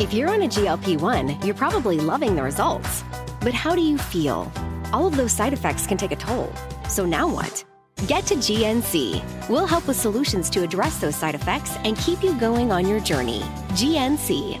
If you're on a GLP-1, you're probably loving the results. But how do you feel? All of those side effects can take a toll. So now what? Get to GNC. We'll help with solutions to address those side effects and keep you going on your journey. GNC.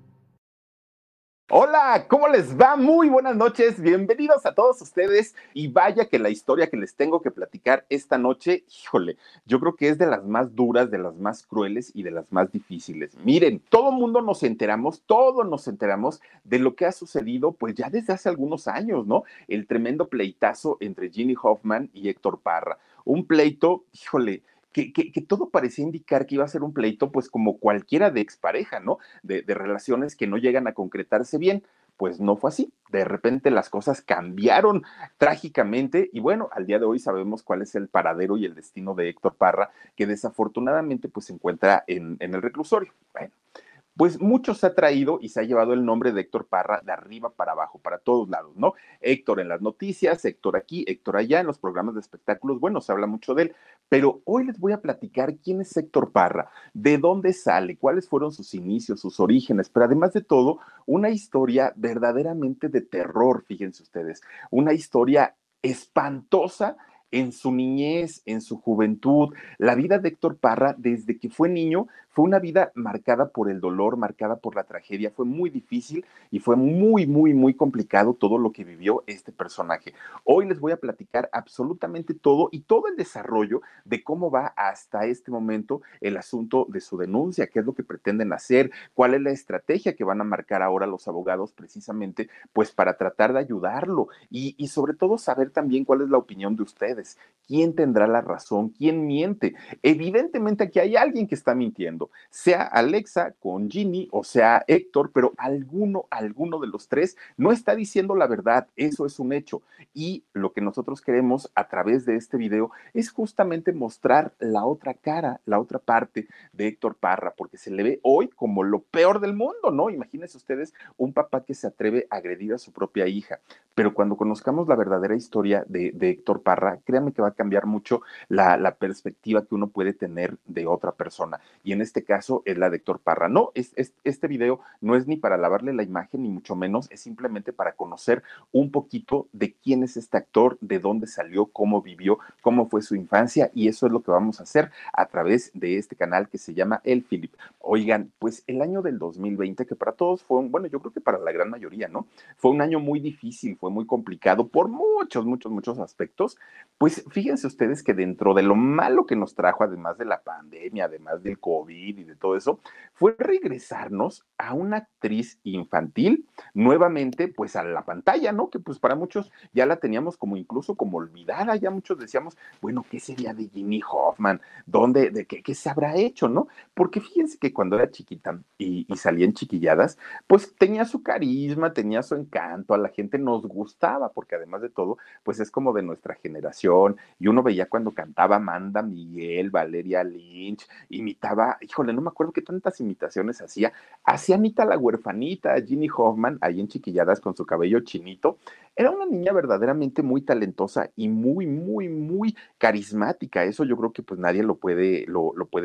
Hola, ¿cómo les va? Muy buenas noches, bienvenidos a todos ustedes y vaya que la historia que les tengo que platicar esta noche, híjole, yo creo que es de las más duras, de las más crueles y de las más difíciles. Miren, todo mundo nos enteramos, de lo que ha sucedido pues ya desde hace algunos años, ¿no? El tremendo pleitazo entre Jenny Hoffman y Héctor Parra, un pleito, híjole, que todo parecía indicar que iba a ser un pleito, pues como cualquiera de expareja, ¿no? De relaciones que no llegan a concretarse bien. Pues no fue así. De repente las cosas cambiaron trágicamente y bueno, al día de hoy sabemos cuál es el paradero y el destino de Héctor Parra, que desafortunadamente pues se encuentra en el reclusorio. Bueno, pues mucho se ha traído y se ha llevado el nombre de Héctor Parra de arriba para abajo, para todos lados, ¿no? Héctor en las noticias, Héctor aquí, Héctor allá, en los programas de espectáculos, bueno, se habla mucho de él, pero hoy les voy a platicar quién es Héctor Parra, de dónde sale, cuáles fueron sus inicios, sus orígenes, pero además de todo, una historia verdaderamente de terror, fíjense ustedes, una historia espantosa en su niñez, en su juventud. La vida de Héctor Parra, desde que fue niño, fue una vida marcada por el dolor, marcada por la tragedia. Fue muy difícil y fue muy complicado todo lo que vivió este personaje. Hoy les voy a platicar absolutamente todo y todo el desarrollo de cómo va hasta este momento el asunto de su denuncia, qué es lo que pretenden hacer, cuál es la estrategia que van a marcar ahora los abogados precisamente, pues para tratar de ayudarlo y sobre todo saber también cuál es la opinión de ustedes. ¿Quién tendrá la razón? ¿Quién miente? Evidentemente aquí hay alguien que está mintiendo, sea Alexa con Jenny o sea Héctor, pero alguno de los tres no está diciendo la verdad, eso es un hecho. Y lo que nosotros queremos a través de este video es justamente mostrar la otra cara, la otra parte de Héctor Parra, porque se le ve hoy como lo peor del mundo, ¿no? Imagínense ustedes un papá que se atreve a agredir a su propia hija, pero cuando conozcamos la verdadera historia de Héctor Parra, créanme que va a cambiar mucho la perspectiva que uno puede tener de otra persona. Y en este caso es la de Héctor Parra. No, este video no es ni para lavarle la imagen, ni mucho menos, es simplemente para conocer un poquito de quién es este actor, de dónde salió, cómo vivió, cómo fue su infancia. Y eso es lo que vamos a hacer a través de este canal que se llama El Philip. Oigan, pues el año del 2020, que para todos fue un, bueno, yo creo que para la gran mayoría, ¿no? Fue un año muy difícil, fue muy complicado por muchos aspectos. Pues fíjense ustedes que dentro de lo malo que nos trajo, además de la pandemia, además del COVID y de todo eso, fue regresarnos a una actriz infantil nuevamente pues a la pantalla, ¿no? Que pues para muchos ya la teníamos como incluso como olvidada, ya muchos decíamos, bueno, ¿qué sería de Jenny Hoffman? ¿Dónde, de qué se habrá hecho, no? Porque fíjense que cuando era chiquita y salía en Chiquilladas, pues tenía su carisma, tenía su encanto, a la gente nos gustaba, porque además de todo, pues es como de nuestra generación. Y uno veía cuando cantaba Amanda Miguel, Valeria Lynch, imitaba, híjole, no me acuerdo qué tantas imitaciones hacía Anita la huerfanita, Jenny Hoffman, ahí en Chiquilladas con su cabello chinito. Era una niña verdaderamente muy talentosa y muy carismática. Eso yo creo que pues nadie lo puede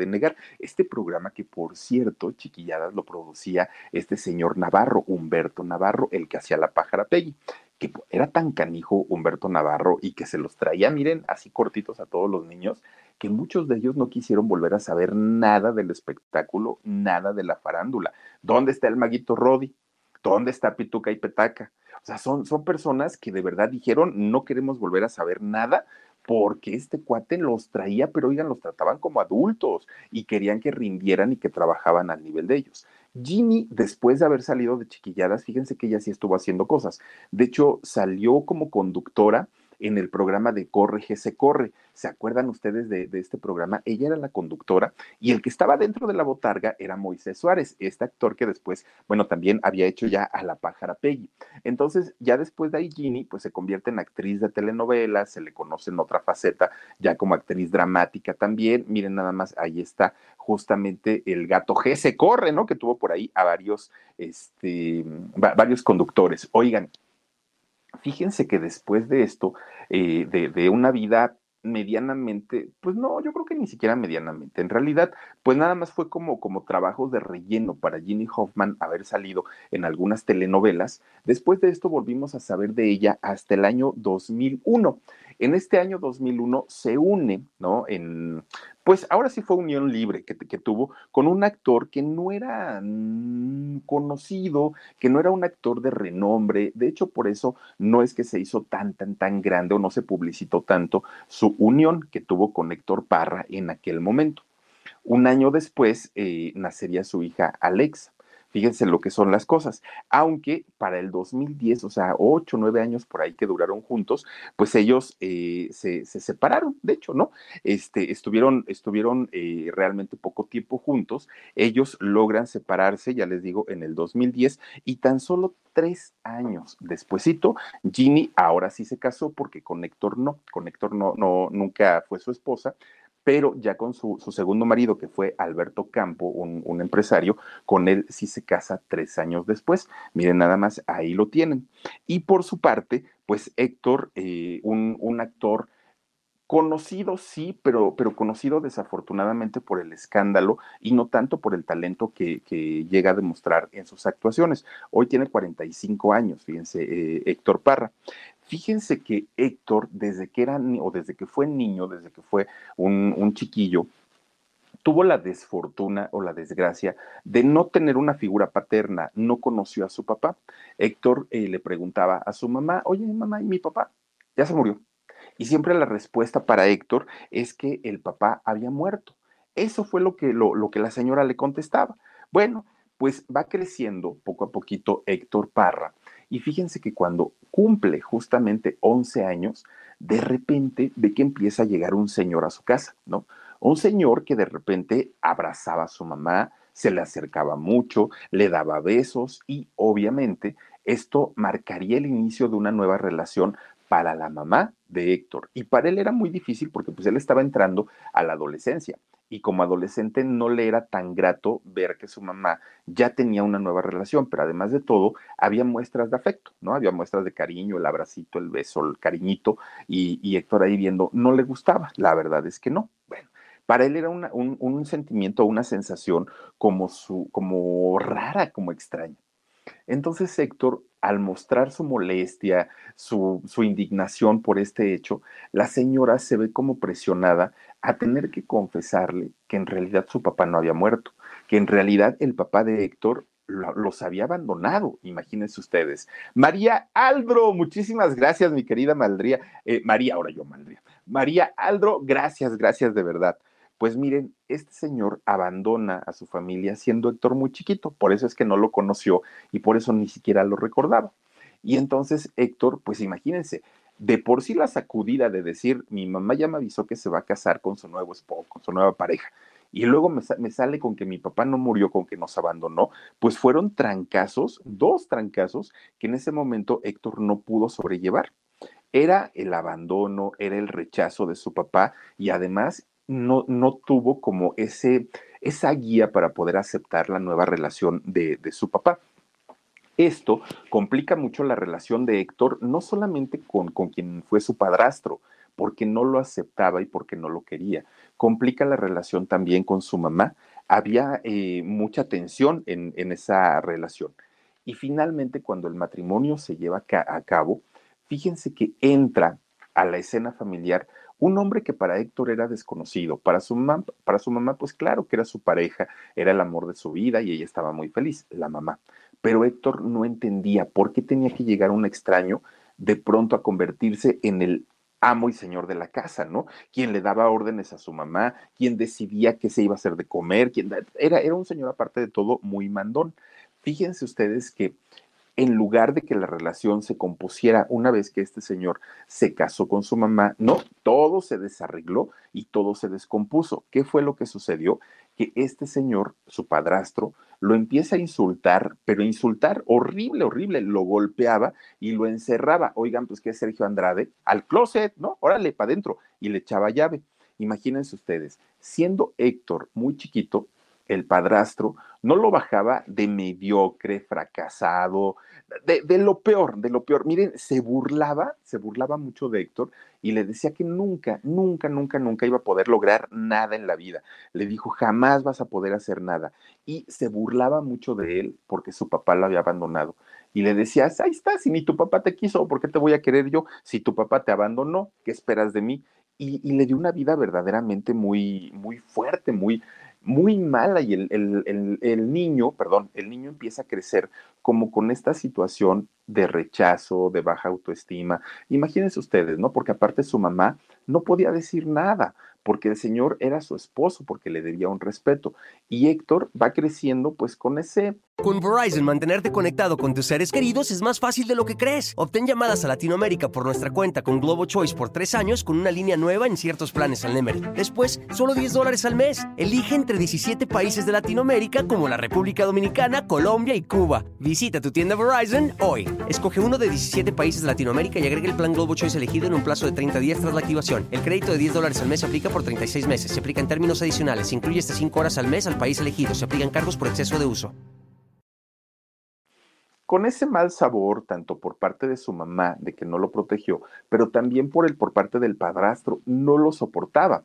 negar. Este programa que, por cierto, Chiquilladas lo producía este señor Navarro, Humberto Navarro, el que hacía la pájara Peggy. Que era tan canijo Humberto Navarro y que se los traía, miren, así cortitos a todos los niños, que muchos de ellos no quisieron volver a saber nada del espectáculo, nada de la farándula. ¿Dónde está el Maguito Rodi? ¿Dónde está Pituca y Petaca? O sea, son personas que de verdad dijeron, no queremos volver a saber nada, porque este cuate los traía, pero oigan, los trataban como adultos y querían que rindieran y que trabajaban al nivel de ellos. Jenny, después de haber salido de Chiquilladas, fíjense que ella sí estuvo haciendo cosas. De hecho, salió como conductora en el programa de Corre, se corre. ¿Se acuerdan ustedes de este programa? Ella era la conductora y el que estaba dentro de la botarga era Moisés Suárez, este actor que después, bueno, también había hecho ya a La Pájara Peggy. Entonces, ya después de ahí, Ginny, pues se convierte en actriz de telenovelas, se le conoce en otra faceta, ya como actriz dramática también. Miren nada más, ahí está justamente el gato G, se corre, ¿no? Que tuvo por ahí a varios conductores. Oigan, fíjense que después de esto, de una vida medianamente, pues no, yo creo que ni siquiera medianamente, en realidad, pues nada más fue como trabajos de relleno para Jenny Hoffman haber salido en algunas telenovelas. Después de esto volvimos a saber de ella hasta el año 2001. En este año 2001 se une, ¿no? Pues ahora sí fue unión libre que tuvo con un actor que no era conocido, que no era un actor de renombre. De hecho, por eso no es que se hizo tan grande o no se publicitó tanto su unión que tuvo con Héctor Parra en aquel momento. Un año después nacería su hija Alexa. Fíjense lo que son las cosas, aunque para el 2010, o sea, 8 o 9 años por ahí que duraron juntos, pues ellos se separaron, de hecho, ¿no? Estuvieron realmente poco tiempo juntos, ellos logran separarse, ya les digo, en el 2010, y tan solo 3 años despuesito, Ginny ahora sí se casó, porque con Héctor no, nunca fue su esposa, pero ya con su segundo marido, que fue Alberto Campo, un empresario, con él sí se casa 3 años después. Miren nada más, ahí lo tienen. Y por su parte, pues Héctor, un actor conocido, sí, pero conocido desafortunadamente por el escándalo y no tanto por el talento que llega a demostrar en sus actuaciones. Hoy tiene 45 años, fíjense, Héctor Parra. Fíjense que Héctor, desde que fue un chiquillo, tuvo la desfortuna o la desgracia de no tener una figura paterna, no conoció a su papá. Héctor le preguntaba a su mamá, oye, mamá, ¿y mi papá? Ya se murió. Y siempre la respuesta para Héctor es que el papá había muerto. Eso fue lo que la señora le contestaba. Bueno, pues va creciendo poco a poquito Héctor Parra. Y fíjense que cuando cumple justamente 11 años, de repente ve que empieza a llegar un señor a su casa, ¿no? Un señor que de repente abrazaba a su mamá, se le acercaba mucho, le daba besos y obviamente esto marcaría el inicio de una nueva relación para la mamá de Héctor. Y para él era muy difícil porque pues él estaba entrando a la adolescencia. Y como adolescente no le era tan grato ver que su mamá ya tenía una nueva relación, pero además de todo, había muestras de afecto, ¿no? Había muestras de cariño, el abracito, el beso, el cariñito, y Héctor ahí viendo, no le gustaba, la verdad es que no. Bueno, para él era un sentimiento, una sensación como rara, como extraña. Entonces Héctor, al mostrar su molestia, su indignación por este hecho, la señora se ve como presionada a tener que confesarle que en realidad su papá no había muerto, que en realidad el papá de Héctor los había abandonado, imagínense ustedes. María Aldro, muchísimas gracias, mi querida Maldría. María Aldro, gracias de verdad. Pues miren, este señor abandona a su familia siendo Héctor muy chiquito, por eso es que no lo conoció y por eso ni siquiera lo recordaba. Y entonces Héctor, pues imagínense, de por sí la sacudida de decir, mi mamá ya me avisó que se va a casar con su nuevo esposo, con su nueva pareja, y luego me sale con que mi papá no murió, con que nos abandonó, pues fueron trancazos, 2 trancazos, que en ese momento Héctor no pudo sobrellevar. Era el abandono, era el rechazo de su papá y además no tuvo como esa guía para poder aceptar la nueva relación de su papá. Esto complica mucho la relación de Héctor, no solamente con quien fue su padrastro, porque no lo aceptaba y porque no lo quería. Complica la relación también con su mamá. Había mucha tensión en esa relación. Y finalmente, cuando el matrimonio se lleva a cabo, fíjense que entra a la escena familiar un hombre que para Héctor era desconocido, para su mamá pues claro que era su pareja, era el amor de su vida y ella estaba muy feliz, la mamá. Pero Héctor no entendía por qué tenía que llegar un extraño de pronto a convertirse en el amo y señor de la casa, ¿no? Quien le daba órdenes a su mamá, quien decidía qué se iba a hacer de comer, era un señor aparte de todo muy mandón. Fíjense ustedes que en lugar de que la relación se compusiera una vez que este señor se casó con su mamá, no, todo se desarregló y todo se descompuso. ¿Qué fue lo que sucedió? Que este señor, su padrastro, lo empieza a insultar, pero insultar horrible, horrible, lo golpeaba y lo encerraba. Oigan, pues que es Sergio Andrade, al closet, ¿no? Órale, para adentro, y le echaba llave. Imagínense ustedes, siendo Héctor muy chiquito, el padrastro no lo bajaba de mediocre, fracasado, de lo peor, de lo peor. Miren, se burlaba mucho de Héctor y le decía que nunca, nunca, nunca, nunca iba a poder lograr nada en la vida. Le dijo, jamás vas a poder hacer nada. Y se burlaba mucho de él porque su papá lo había abandonado. Y le decías, ahí está, si ni tu papá te quiso, ¿por qué te voy a querer yo? Si tu papá te abandonó, ¿qué esperas de mí? Y le dio una vida verdaderamente muy, muy fuerte, muy mala, y el niño empieza a crecer como con esta situación de rechazo, de baja autoestima. Imagínense ustedes, ¿no? Porque aparte su mamá no podía decir nada, porque el señor era su esposo, porque le debía un respeto. Y Héctor va creciendo pues con ese... Con Verizon, mantenerte conectado con tus seres queridos es más fácil de lo que crees. Obtén llamadas a Latinoamérica por nuestra cuenta con GloboChoice por 3 años con una línea nueva en ciertos planes al Nemery. Después, solo $10 al mes. Elige entre 17 países de Latinoamérica como la República Dominicana, Colombia y Cuba. Visita tu tienda Verizon hoy. Escoge uno de 17 países de Latinoamérica y agrega el plan GloboChoice elegido en un plazo de 30 días tras la activación. El crédito de $10 al mes se aplica por 36 meses. Se aplica en términos adicionales. Se incluye hasta 5 horas al mes al país elegido. Se aplican cargos por exceso de uso. Con ese mal sabor, tanto por parte de su mamá, de que no lo protegió, pero también por parte del padrastro, no lo soportaba.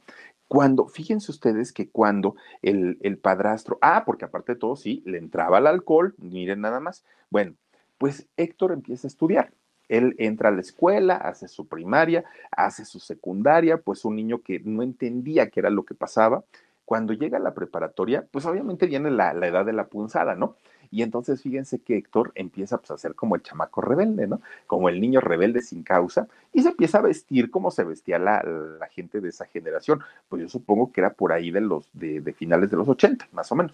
Fíjense ustedes que cuando el padrastro, porque aparte de todo, sí, le entraba el alcohol, miren nada más. Bueno, pues Héctor empieza a estudiar. Él entra a la escuela, hace su primaria, hace su secundaria, pues un niño que no entendía qué era lo que pasaba. Cuando llega a la preparatoria, pues obviamente viene la edad de la punzada, ¿no? Y entonces fíjense que Héctor empieza pues, a ser como el chamaco rebelde, ¿no? Como el niño rebelde sin causa, y se empieza a vestir como se vestía la gente de esa generación. Pues yo supongo que era por ahí de finales de los 80, más o menos.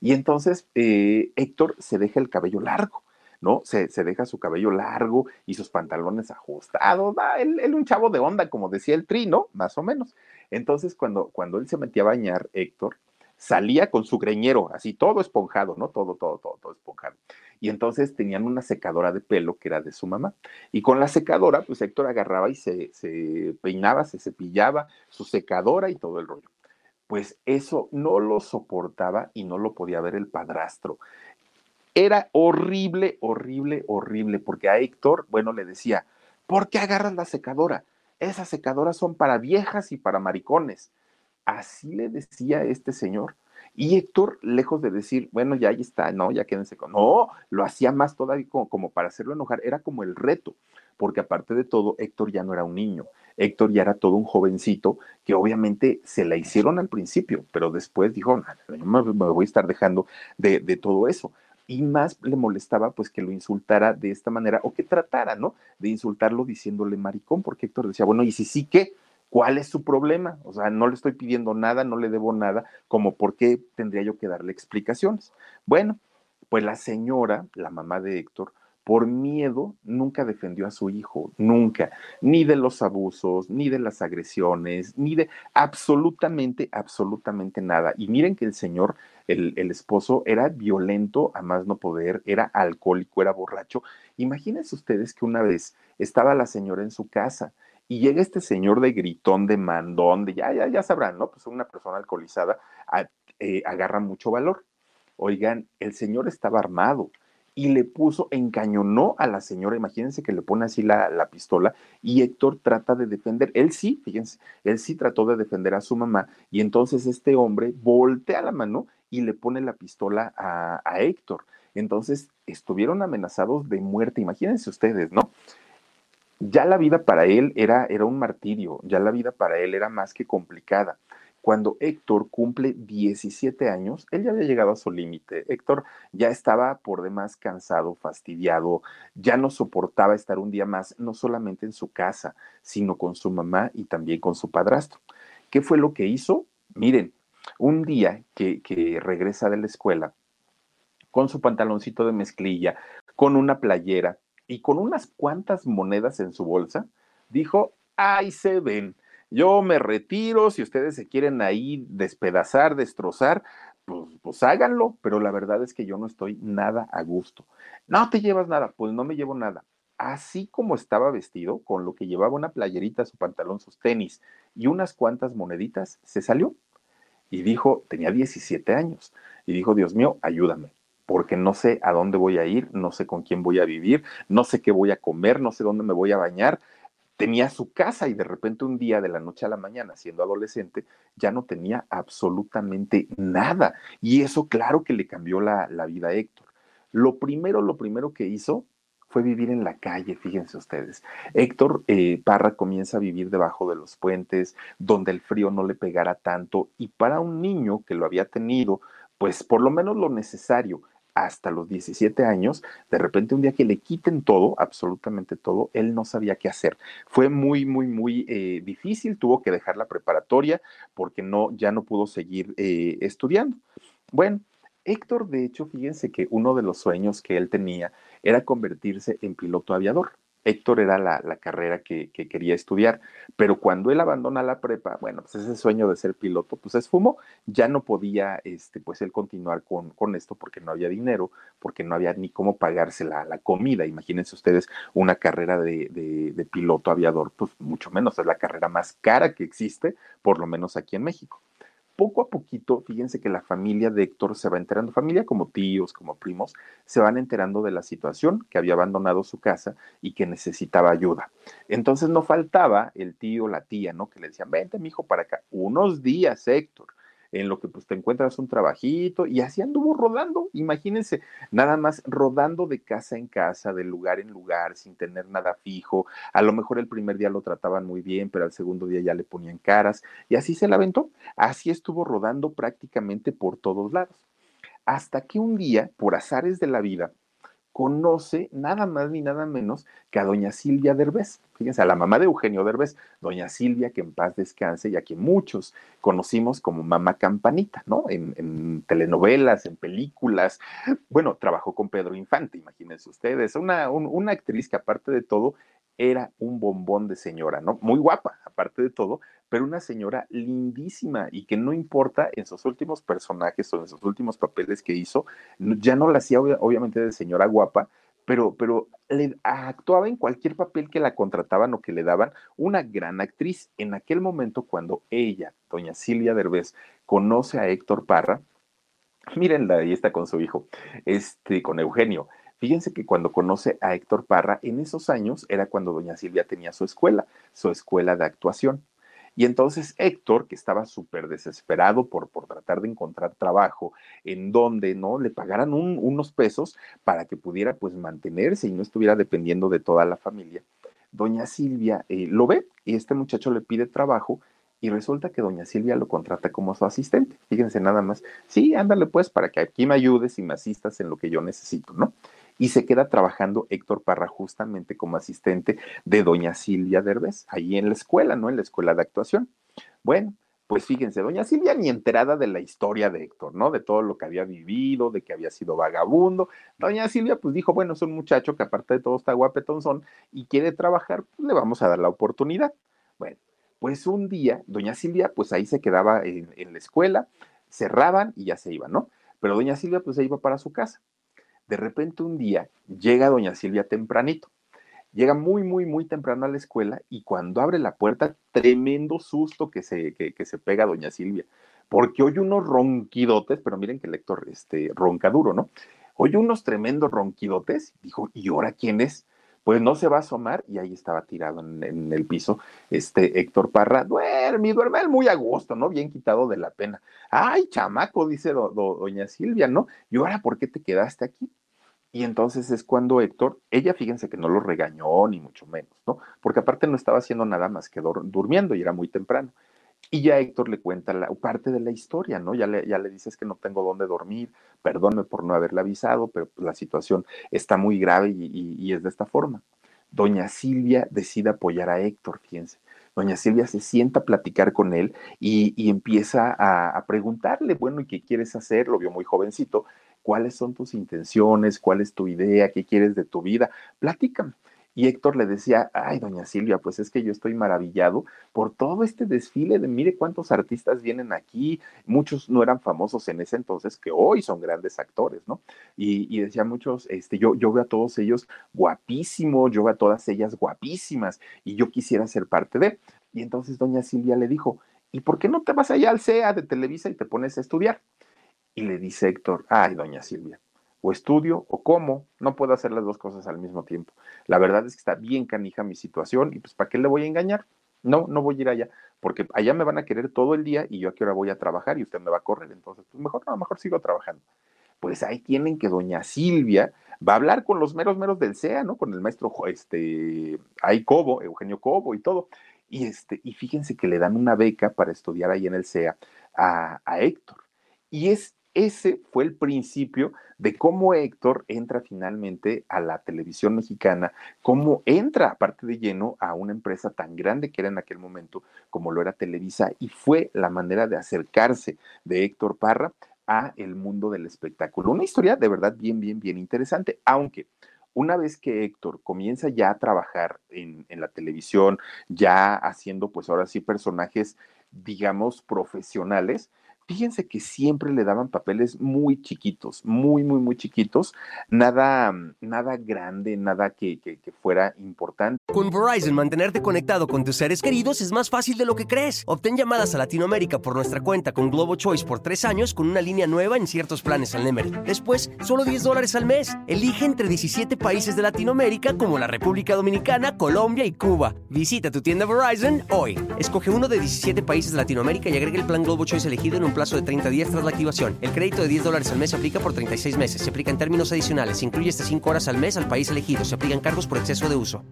Y entonces Héctor se deja el cabello largo, ¿no? Se deja su cabello largo y sus pantalones ajustados. Él un chavo de onda, como decía el Tri, ¿no? Más o menos. Entonces cuando él se metía a bañar, Héctor salía con su greñero, así todo esponjado, ¿no? Todo esponjado. Y entonces tenían una secadora de pelo que era de su mamá. Y con la secadora, pues Héctor agarraba y se peinaba, se cepillaba su secadora y todo el rollo. Pues eso no lo soportaba y no lo podía ver el padrastro. Era horrible, horrible, horrible, porque a Héctor, bueno, le decía, ¿por qué agarras la secadora? Esas secadoras son para viejas y para maricones. Así le decía este señor. Y Héctor, lejos de decir, bueno, ya ahí está, no, ya quédense con... No, lo hacía más todavía como para hacerlo enojar. Era como el reto, porque aparte de todo, Héctor ya no era un niño. Héctor ya era todo un jovencito que obviamente se la hicieron al principio, pero después dijo, no, yo me voy a estar dejando de todo eso. Y más le molestaba pues que lo insultara de esta manera, o que tratara, ¿no? De insultarlo diciéndole maricón, porque Héctor decía, bueno, y si sí, ¿qué? ¿Cuál es su problema? O sea, no le estoy pidiendo nada, no le debo nada, como por qué tendría yo que darle explicaciones. Bueno, pues la señora, la mamá de Héctor, por miedo nunca defendió a su hijo, nunca, ni de los abusos, ni de las agresiones, ni de absolutamente, absolutamente nada. Y miren que el señor, el esposo, era violento a más no poder, era alcohólico, era borracho. Imagínense ustedes que una vez estaba la señora en su casa, y llega este señor de gritón, de mandón, de ya sabrán, ¿no? Pues una persona alcoholizada agarra mucho valor. Oigan, el señor estaba armado y le puso, encañonó a la señora. Imagínense que le pone así la pistola, y Héctor trata de defender. Él sí, fíjense, él sí trató de defender a su mamá, y entonces este hombre voltea la mano y le pone la pistola a Héctor. Entonces estuvieron amenazados de muerte, imagínense ustedes, ¿no? Ya la vida para él era un martirio, ya la vida para él era más que complicada. Cuando Héctor cumple 17 años, él ya había llegado a su límite. Héctor ya estaba por demás cansado, fastidiado, ya no soportaba estar un día más, no solamente en su casa, sino con su mamá y también con su padrastro. ¿Qué fue lo que hizo? Miren, un día que regresa de la escuela, con su pantaloncito de mezclilla, con una playera y con unas cuantas monedas en su bolsa, dijo, ahí se ven, yo me retiro, si ustedes se quieren ahí despedazar, destrozar, pues háganlo, pero la verdad es que yo no estoy nada a gusto. No te llevas nada, pues no me llevo nada. Así como estaba vestido, con lo que llevaba una playerita, su pantalón, sus tenis y unas cuantas moneditas, se salió. Y dijo, tenía 17 años, y dijo, Dios mío, ayúdame, porque no sé a dónde voy a ir, no sé con quién voy a vivir, no sé qué voy a comer, no sé dónde me voy a bañar. Tenía su casa y de repente un día, de la noche a la mañana, siendo adolescente, ya no tenía absolutamente nada. Y eso claro que le cambió la vida a Héctor. Lo primero que hizo fue vivir en la calle, fíjense ustedes. Héctor Parra comienza a vivir debajo de los puentes, donde el frío no le pegara tanto, y para un niño que lo había tenido, pues por lo menos lo necesario, hasta los 17 años, de repente un día que le quiten todo, absolutamente todo, él no sabía qué hacer. Fue muy, muy, muy difícil, tuvo que dejar la preparatoria porque ya no pudo seguir estudiando. Bueno, Héctor, de hecho, fíjense que uno de los sueños que él tenía era convertirse en piloto aviador. Héctor era la carrera que quería estudiar, pero cuando él abandona la prepa, bueno, pues ese sueño de ser piloto, pues se esfumó, ya no podía, pues él continuar con esto porque no había dinero, porque no había ni cómo pagarse la comida. Imagínense ustedes una carrera de piloto aviador, pues mucho menos, es la carrera más cara que existe, por lo menos aquí en México. Poco a poquito, fíjense que la familia de Héctor se va enterando, familia como tíos, como primos, se van enterando de la situación, que había abandonado su casa y que necesitaba ayuda. Entonces no faltaba el tío, la tía, ¿no? Que le decían, vente, mijo, para acá. Unos días, Héctor, en lo que pues te encuentras un trabajito, y así anduvo rodando, imagínense, nada más rodando de casa en casa, de lugar en lugar, sin tener nada fijo. A lo mejor el primer día lo trataban muy bien, pero al segundo día ya le ponían caras, y así se la aventó, así estuvo rodando prácticamente por todos lados, hasta que un día, por azares de la vida, conoce nada más ni nada menos que a doña Silvia Derbez, fíjense, a la mamá de Eugenio Derbez, doña Silvia, que en paz descanse, y a quien muchos conocimos como Mamá Campanita, ¿no? En telenovelas, en películas, bueno, trabajó con Pedro Infante, imagínense ustedes, una actriz que aparte de todo era un bombón de señora, ¿no? Muy guapa, aparte de todo, pero una señora lindísima y que no importa en sus últimos personajes o en sus últimos papeles que hizo, ya no la hacía obviamente de señora guapa, pero le actuaba en cualquier papel que la contrataban o que le daban, una gran actriz. En aquel momento cuando ella, doña Silvia Derbez, conoce a Héctor Parra, mírenla, ahí está con su hijo, con Eugenio. Fíjense que cuando conoce a Héctor Parra, en esos años era cuando doña Silvia tenía su escuela de actuación. Y entonces Héctor, que estaba súper desesperado por tratar de encontrar trabajo en donde no le pagaran unos pesos para que pudiera pues mantenerse y no estuviera dependiendo de toda la familia, doña Silvia lo ve y este muchacho le pide trabajo y resulta que doña Silvia lo contrata como su asistente. Fíjense nada más, sí, ándale pues para que aquí me ayudes y me asistas en lo que yo necesito, ¿no? Y se queda trabajando Héctor Parra justamente como asistente de doña Silvia Derbez, ahí en la escuela, ¿no? En la escuela de actuación. Bueno, pues fíjense, doña Silvia ni enterada de la historia de Héctor, ¿no? De todo lo que había vivido, de que había sido vagabundo. Doña Silvia pues dijo, bueno, es un muchacho que aparte de todo está guapetonzón y quiere trabajar, pues le vamos a dar la oportunidad. Bueno, pues un día, doña Silvia pues ahí se quedaba en la escuela, cerraban y ya se iba, ¿no? Pero doña Silvia pues se iba para su casa. De repente un día llega doña Silvia tempranito, llega muy temprano a la escuela y cuando abre la puerta, tremendo susto que se pega doña Silvia, porque oye unos ronquidotes, pero miren que el Héctor ronca duro, ¿no? Oye unos tremendos ronquidotes, dijo, ¿y ahora quién es? Pues no se va a asomar y ahí estaba tirado en el piso Héctor Parra, duerme muy a gusto, ¿no? Bien quitado de la pena. Ay, chamaco, dice doña Silvia, ¿no? ¿Y ahora por qué te quedaste aquí? Y entonces es cuando Héctor, ella fíjense que no lo regañó ni mucho menos, ¿no? Porque aparte no estaba haciendo nada más que durmiendo y era muy temprano. Y ya Héctor le cuenta parte de la historia, ¿no? Ya le dices que no tengo dónde dormir, perdóname por no haberle avisado, pero pues la situación está muy grave y es de esta forma. Doña Silvia decide apoyar a Héctor, fíjense. Doña Silvia se sienta a platicar con él y empieza a preguntarle, bueno, ¿y qué quieres hacer? Lo vio muy jovencito. cuáles son tus intenciones, cuál es tu idea, qué quieres de tu vida, platícame. Y Héctor le decía, ay, doña Silvia, pues es que yo estoy maravillado por todo este desfile de mire cuántos artistas vienen aquí, muchos no eran famosos en ese entonces, que hoy son grandes actores, ¿no? Y decía muchos, yo veo a todos ellos guapísimos, yo veo a todas ellas guapísimas, y yo quisiera ser parte de. Y entonces doña Silvia le dijo, ¿y por qué no te vas allá al CEA de Televisa y te pones a estudiar? Y le dice Héctor, ay, doña Silvia, o estudio o como, no puedo hacer las dos cosas al mismo tiempo. La verdad es que está bien canija mi situación y pues ¿para qué le voy a engañar? No, no voy a ir allá, porque allá me van a querer todo el día y yo a qué hora voy a trabajar y usted me va a correr, entonces pues mejor no, mejor sigo trabajando. Pues ahí tienen que doña Silvia va a hablar con los meros del CEA, ¿no? Con el maestro Eugenio Cobo y todo. Y fíjense que le dan una beca para estudiar ahí en el CEA a Héctor. Y ese fue el principio de cómo Héctor entra finalmente a la televisión mexicana, cómo entra, aparte de lleno, a una empresa tan grande que era en aquel momento como lo era Televisa, y fue la manera de acercarse de Héctor Parra a el mundo del espectáculo. Una historia de verdad bien interesante, aunque una vez que Héctor comienza ya a trabajar en la televisión, ya haciendo pues ahora sí personajes, digamos, profesionales, fíjense que siempre le daban papeles muy chiquitos, muy chiquitos, nada grande, nada que fuera importante. Con Verizon, mantenerte conectado con tus seres queridos es más fácil de lo que crees. Obtén llamadas a Latinoamérica por nuestra cuenta con GloboChoice por 3 años con una línea nueva en ciertos planes al Nemery. Después, solo $10 al mes. Elige entre 17 países de Latinoamérica como la República Dominicana, Colombia y Cuba. Visita tu tienda Verizon hoy. Escoge uno de 17 países de Latinoamérica y agrega el plan GloboChoice elegido en un plazo de 30 días tras la activación. El crédito de $10 al mes se aplica por 36 meses. Se aplica en términos adicionales. Se incluye hasta 5 horas al mes al país elegido. Se aplican cargos por exceso de uso.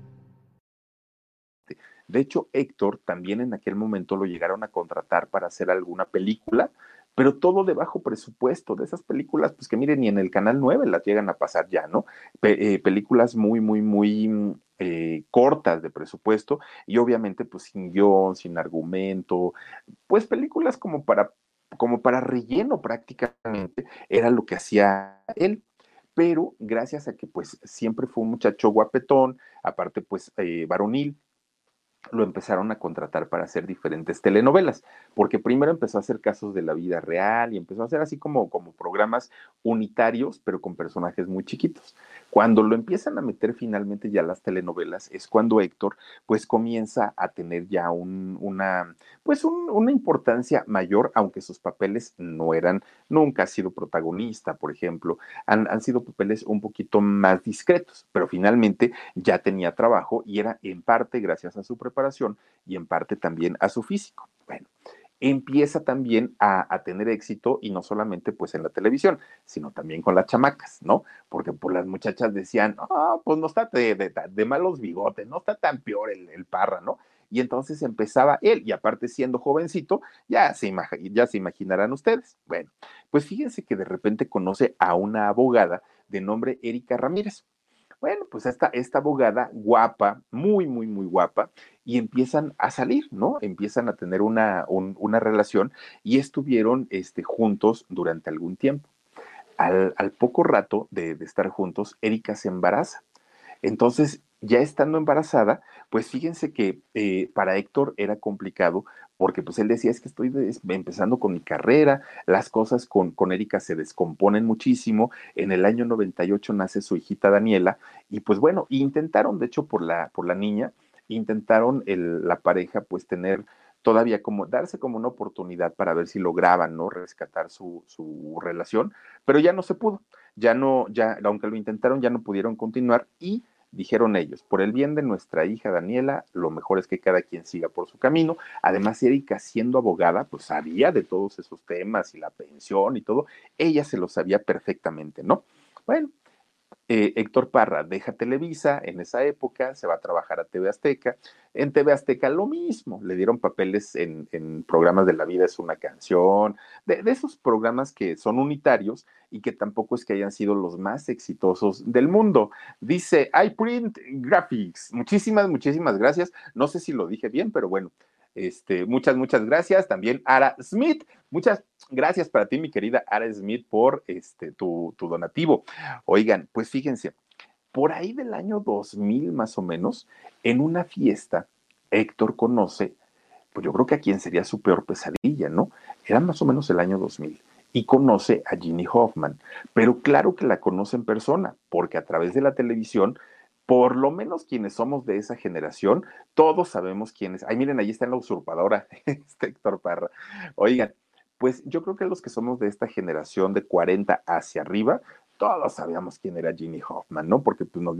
De hecho, Héctor también en aquel momento lo llegaron a contratar para hacer alguna película, pero todo de bajo presupuesto, de esas películas, pues que miren, ni en el Canal 9 las llegan a pasar ya, ¿no? Películas muy cortas de presupuesto y obviamente pues sin guión, sin argumento, pues películas como para relleno prácticamente era lo que hacía él. Pero gracias a que pues siempre fue un muchacho guapetón, aparte pues varonil, lo empezaron a contratar para hacer diferentes telenovelas, porque primero empezó a hacer casos de la vida real y empezó a hacer así como programas unitarios, pero con personajes muy chiquitos. Cuando lo empiezan a meter finalmente ya las telenovelas, es cuando Héctor pues comienza a tener ya una importancia mayor, aunque sus papeles no eran, nunca ha sido protagonista, por ejemplo, han sido papeles un poquito más discretos, pero finalmente ya tenía trabajo y era en parte gracias a su preparación y en parte también a su físico. Bueno, empieza también a tener éxito y no solamente pues en la televisión, sino también con las chamacas, ¿no? Porque pues las muchachas decían, pues no está de malos bigotes, no está tan peor el Parra, ¿no? Y entonces empezaba él, y aparte siendo jovencito, ya se imaginarán ustedes. Bueno, pues fíjense que de repente conoce a una abogada de nombre Erika Ramírez. Bueno, pues esta abogada guapa, muy guapa, y empiezan a salir, ¿no? Empiezan a tener una relación y estuvieron juntos durante algún tiempo. Al poco rato de estar juntos, Erika se embaraza. Entonces, ya estando embarazada, pues fíjense que para Héctor era complicado porque pues él decía, es que estoy empezando con mi carrera, las cosas con Erika se descomponen muchísimo, en el año 98 nace su hijita Daniela y pues bueno, intentaron, de hecho por la niña, intentaron la pareja pues tener todavía como darse como una oportunidad para ver si lograban, ¿no? Rescatar su relación, pero ya no se pudo, ya aunque lo intentaron ya no pudieron continuar y dijeron ellos, por el bien de nuestra hija Daniela, lo mejor es que cada quien siga por su camino. Además, Erika, siendo abogada, pues sabía de todos esos temas y la pensión y todo. Ella se lo sabía perfectamente, ¿no? Bueno, Héctor Parra deja Televisa en esa época, se va a trabajar a TV Azteca. En TV Azteca lo mismo, le dieron papeles en programas de La Vida es una Canción, de esos programas que son unitarios y que tampoco es que hayan sido los más exitosos del mundo. Dice iPrint Graphics, muchísimas gracias, no sé si lo dije bien, pero bueno, muchas gracias, también Ara Smith, muchas Gracias para ti, mi querida Ara Smith, por tu donativo. Oigan, pues fíjense, por ahí del año 2000 más o menos, en una fiesta, Héctor conoce, pues yo creo que a quien sería su peor pesadilla, ¿no? Era más o menos el año 2000. Y conoce a Jenny Hoffman, pero claro que la conoce en persona, porque a través de la televisión, por lo menos quienes somos de esa generación, todos sabemos quién es. Ay, miren, ahí está en la usurpadora, Héctor Parra. Oigan, pues yo creo que los que somos de esta generación de 40 hacia arriba, todos sabíamos quién era Jenny Hoffman, ¿no? Porque pues, nos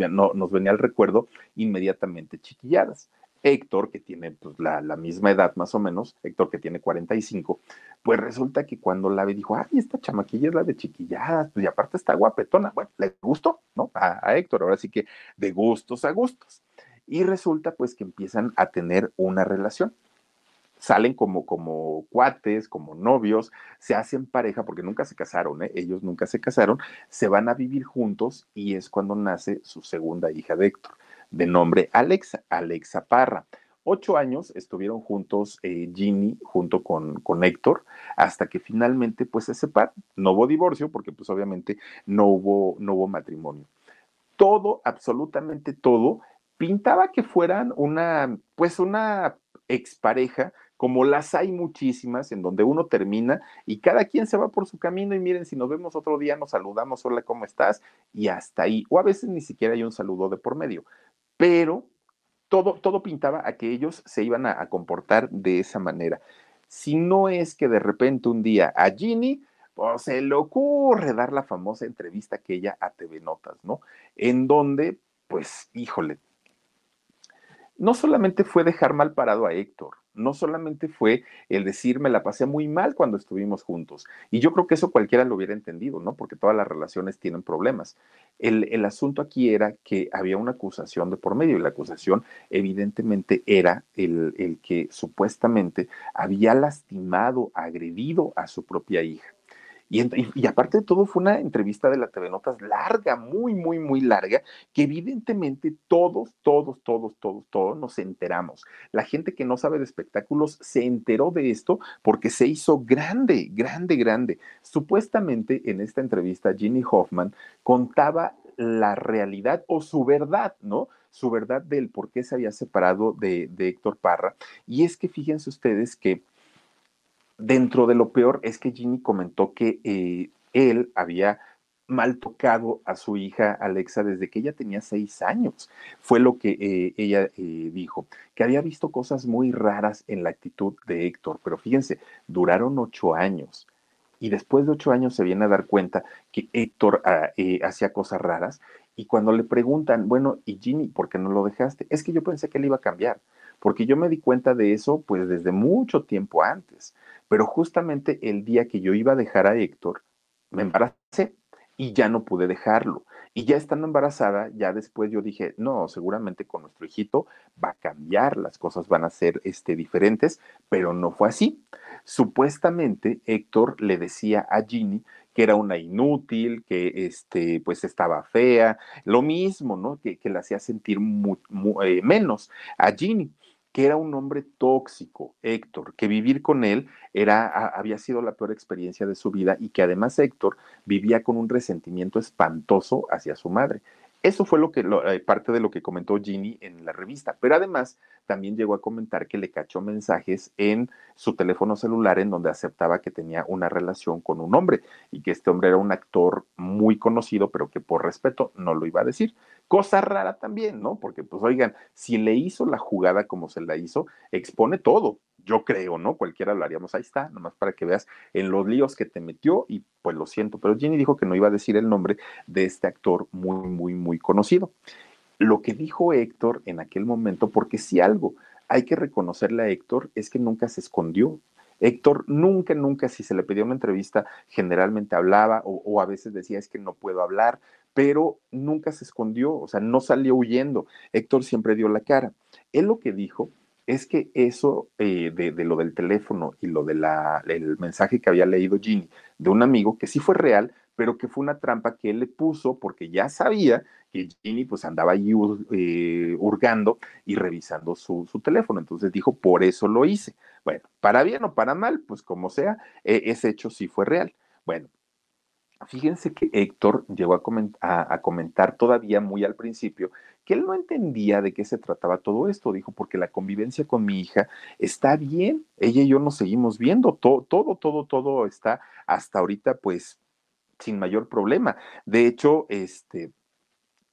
venía al recuerdo inmediatamente Chiquilladas. Héctor, que tiene pues, la misma edad más o menos, Héctor que tiene 45, pues resulta que cuando la ve dijo, ay, esta chamaquilla es la de Chiquilladas, pues y aparte está guapetona, bueno, le gustó, ¿no? A Héctor, ahora sí que de gustos a gustos. Y resulta pues que empiezan a tener una relación. Salen como cuates, como novios, se hacen pareja, porque nunca se casaron, ¿eh? Ellos nunca se casaron, se van a vivir juntos y es cuando nace su segunda hija de Héctor, de nombre Alexa Parra. 8 años estuvieron juntos, Jenny junto con Héctor, hasta que finalmente pues se separan. No hubo divorcio porque pues obviamente no hubo matrimonio. Todo, absolutamente todo, pintaba que fueran una expareja, como las hay muchísimas, en donde uno termina y cada quien se va por su camino y miren, si nos vemos otro día, nos saludamos, hola, ¿cómo estás? Y hasta ahí. O a veces ni siquiera hay un saludo de por medio. Pero todo pintaba a que ellos se iban a comportar de esa manera. Si no es que de repente un día a Jenny pues, se le ocurre dar la famosa entrevista aquella a TV Notas, ¿no? En donde, pues, híjole, no solamente fue dejar mal parado a Héctor, no solamente fue el decir me la pasé muy mal cuando estuvimos juntos, y yo creo que eso cualquiera lo hubiera entendido, ¿no? Porque todas las relaciones tienen problemas. El asunto aquí era que había una acusación de por medio, y la acusación evidentemente era el que supuestamente había lastimado, agredido a su propia hija. Y aparte de todo fue una entrevista de la TV Notas larga, muy, muy, muy larga, que evidentemente todos nos enteramos. La gente que no sabe de espectáculos se enteró de esto porque se hizo grande. Supuestamente en esta entrevista Jenny Hoffman contaba la realidad o su verdad, ¿no? Su verdad del por qué se había separado de Héctor Parra. Y es que fíjense ustedes que dentro de lo peor es que Jenny comentó que él había mal tocado a su hija Alexa desde que ella tenía 6 años. Fue lo que ella dijo, que había visto cosas muy raras en la actitud de Héctor. Pero fíjense, duraron 8 años. Y después de 8 años se viene a dar cuenta que Héctor hacía cosas raras. Y cuando le preguntan, bueno, ¿y Jenny, por qué no lo dejaste? Es que yo pensé que él iba a cambiar, porque yo me di cuenta de eso pues desde mucho tiempo antes. Pero justamente el día que yo iba a dejar a Héctor, me embaracé y ya no pude dejarlo. Y ya estando embarazada, ya después yo dije, no, seguramente con nuestro hijito va a cambiar, las cosas van a ser diferentes, pero no fue así. Supuestamente Héctor le decía a Jenny que era una inútil, que pues estaba fea, lo mismo, ¿no? Que la hacía sentir menos a Jenny, que era un hombre tóxico, Héctor, que vivir con él había sido la peor experiencia de su vida y que además Héctor vivía con un resentimiento espantoso hacia su madre. Eso fue parte de lo que comentó Jenny en la revista, pero además también llegó a comentar que le cachó mensajes en su teléfono celular en donde aceptaba que tenía una relación con un hombre y que este hombre era un actor muy conocido, pero que por respeto no lo iba a decir. Cosa rara también, ¿no? Porque, pues, oigan, si le hizo la jugada como se la hizo, expone todo. Yo creo, ¿no? Cualquiera lo haríamos. Ahí está, nomás para que veas en los líos que te metió y pues lo siento. Pero Jenny dijo que no iba a decir el nombre de este actor muy conocido. Lo que dijo Héctor en aquel momento, porque si algo hay que reconocerle a Héctor es que nunca se escondió. Héctor nunca, si se le pedía una entrevista, generalmente hablaba o a veces decía es que no puedo hablar, pero nunca se escondió, o sea, no salió huyendo. Héctor siempre dio la cara. Él lo que dijo es que eso de lo del teléfono y lo del mensaje que había leído Jenny de un amigo, que sí fue real, pero que fue una trampa que él le puso porque ya sabía que Jenny pues andaba allí hurgando y revisando su teléfono. Entonces dijo, por eso lo hice. Bueno, para bien o para mal, pues como sea, ese hecho sí fue real. Bueno, fíjense que Héctor llegó a comentar todavía muy al principio que él no entendía de qué se trataba todo esto. Dijo, porque la convivencia con mi hija está bien, ella y yo nos seguimos viendo, todo está hasta ahorita pues sin mayor problema. De hecho,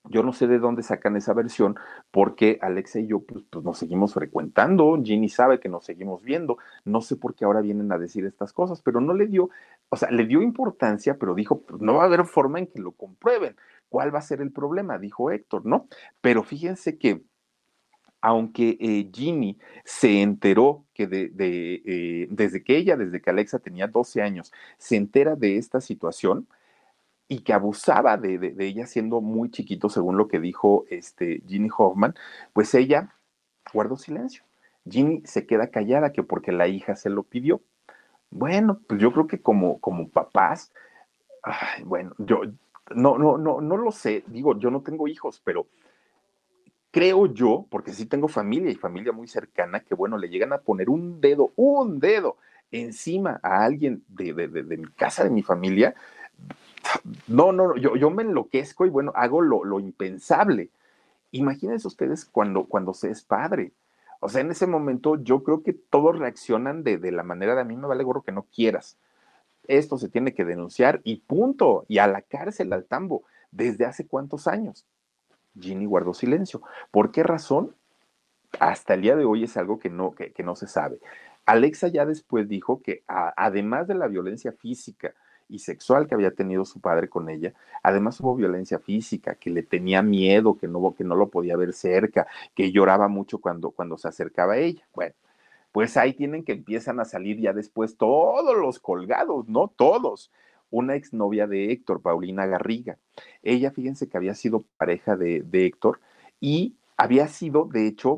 yo no sé de dónde sacan esa versión, porque Alexa y yo pues nos seguimos frecuentando, Jenny sabe que nos seguimos viendo, no sé por qué ahora vienen a decir estas cosas, pero no le dio, o sea, le dio importancia, pero dijo, pues no va a haber forma en que lo comprueben, ¿cuál va a ser el problema? Dijo Héctor, ¿no? Pero fíjense que, aunque Jenny se enteró que desde que Alexa tenía 12 años, se entera de esta situación, y que abusaba de ella siendo muy chiquito, según lo que dijo Jenny Hoffman, pues ella guardó silencio. Jenny se queda callada, que porque la hija se lo pidió. Bueno, pues yo creo que como papás, ay, bueno, yo no lo sé, digo, yo no tengo hijos, pero creo yo, porque sí tengo familia y familia muy cercana, que bueno, le llegan a poner un dedo encima a alguien de mi casa, de mi familia. No, yo me enloquezco y bueno, hago lo impensable. Imagínense ustedes cuando se es padre. O sea, en ese momento yo creo que todos reaccionan de la manera de a mí me vale gorro que no quieras. Esto se tiene que denunciar y punto. Y a la cárcel, al tambo. ¿Desde hace cuántos años? Jenny guardó silencio. ¿Por qué razón? Hasta el día de hoy es algo que no se sabe. Alexa ya después dijo que además de la violencia física y sexual que había tenido su padre con ella, además hubo violencia física, que le tenía miedo, que no lo podía ver cerca, que lloraba mucho cuando se acercaba a ella. Bueno, pues ahí tienen que empiezan a salir ya después todos los colgados, ¿no? Todos. Una exnovia de Héctor, Paulina Garriga. Ella, fíjense que había sido pareja de Héctor y había sido, de hecho...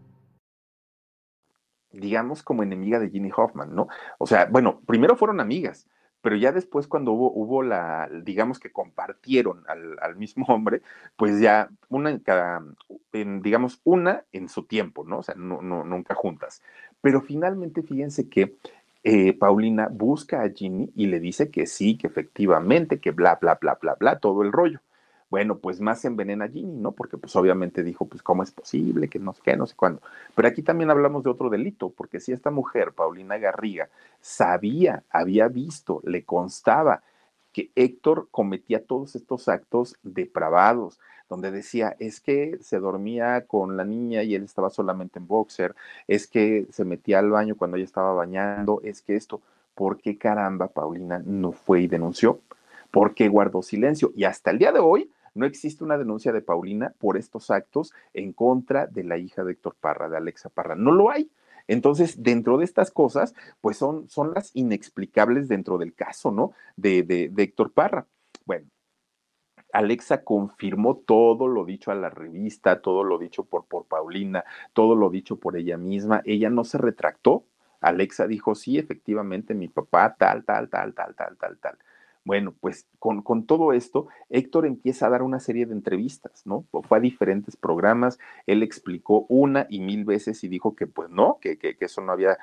Digamos como enemiga de Jenny Hoffman, ¿no? O sea, bueno, primero fueron amigas, pero ya después cuando hubo la, digamos que compartieron al mismo hombre, pues ya una en su tiempo, ¿no? O sea, nunca juntas. Pero finalmente fíjense que Paulina busca a Jenny y le dice que sí, que efectivamente, que bla, bla, bla, bla, bla, todo el rollo. Bueno, pues más envenena a Jenny, ¿no? Porque pues obviamente dijo, pues cómo es posible, que no sé qué, no sé cuándo. Pero aquí también hablamos de otro delito, porque si esta mujer, Paulina Garriga, sabía, había visto, le constaba que Héctor cometía todos estos actos depravados, donde decía, es que se dormía con la niña y él estaba solamente en boxer, es que se metía al baño cuando ella estaba bañando, es que esto, ¿por qué caramba Paulina no fue y denunció? ¿Por qué guardó silencio? Y hasta el día de hoy, no existe una denuncia de Paulina por estos actos en contra de la hija de Héctor Parra, de Alexa Parra. No lo hay. Entonces, dentro de estas cosas, pues son las inexplicables dentro del caso, ¿no? De Héctor Parra. Bueno, Alexa confirmó todo lo dicho a la revista, todo lo dicho por Paulina, todo lo dicho por ella misma. Ella no se retractó. Alexa dijo, sí, efectivamente, mi papá, tal. Bueno, pues con todo esto, Héctor empieza a dar una serie de entrevistas, ¿no? Fue a diferentes programas, él explicó una y mil veces y dijo que pues no, que eso no había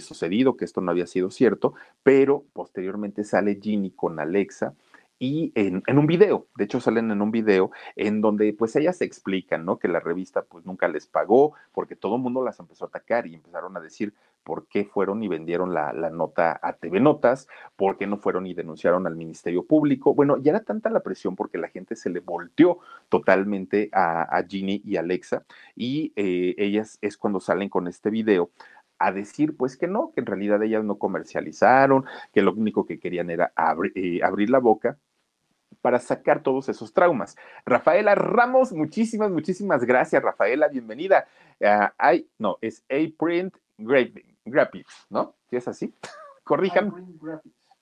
sucedido, que esto no había sido cierto, pero posteriormente sale Jenny con Alexa y en un video, de hecho salen en un video en donde pues ellas explican, ¿no? Que la revista pues nunca les pagó porque todo el mundo las empezó a atacar y empezaron a decir, ¿por qué fueron y vendieron la nota a TV Notas? ¿Por qué no fueron y denunciaron al Ministerio Público? Bueno, ya era tanta la presión porque la gente se le volteó totalmente a Jenny y Alexa y ellas es cuando salen con este video a decir pues que no, que en realidad ellas no comercializaron, que lo único que querían era abrir la boca para sacar todos esos traumas. Rafaela Ramos, muchísimas gracias, Rafaela, bienvenida. Es iPrint Graphics, ¿no? ¿Sí es así? Corríjanme.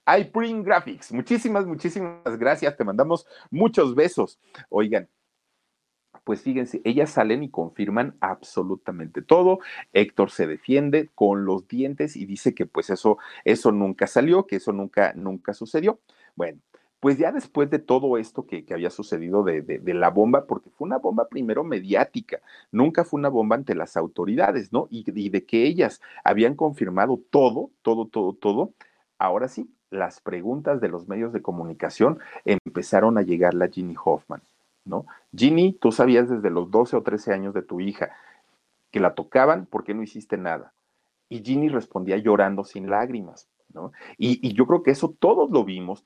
iPrint Graphics, muchísimas gracias, te mandamos muchos besos. Oigan, pues fíjense, ellas salen y confirman absolutamente todo. Héctor se defiende con los dientes y dice que pues eso nunca salió, que eso nunca sucedió. Bueno, pues ya después de todo esto que había sucedido de la bomba, porque fue una bomba primero mediática, nunca fue una bomba ante las autoridades, ¿no? Y de que ellas habían confirmado todo, ahora sí, las preguntas de los medios de comunicación empezaron a llegar a Jenny Hoffman, ¿no? Jenny, tú sabías desde los 12 o 13 años de tu hija que la tocaban, ¿por qué no hiciste nada? Y Jenny respondía llorando sin lágrimas, ¿no? Y yo creo que eso todos vimos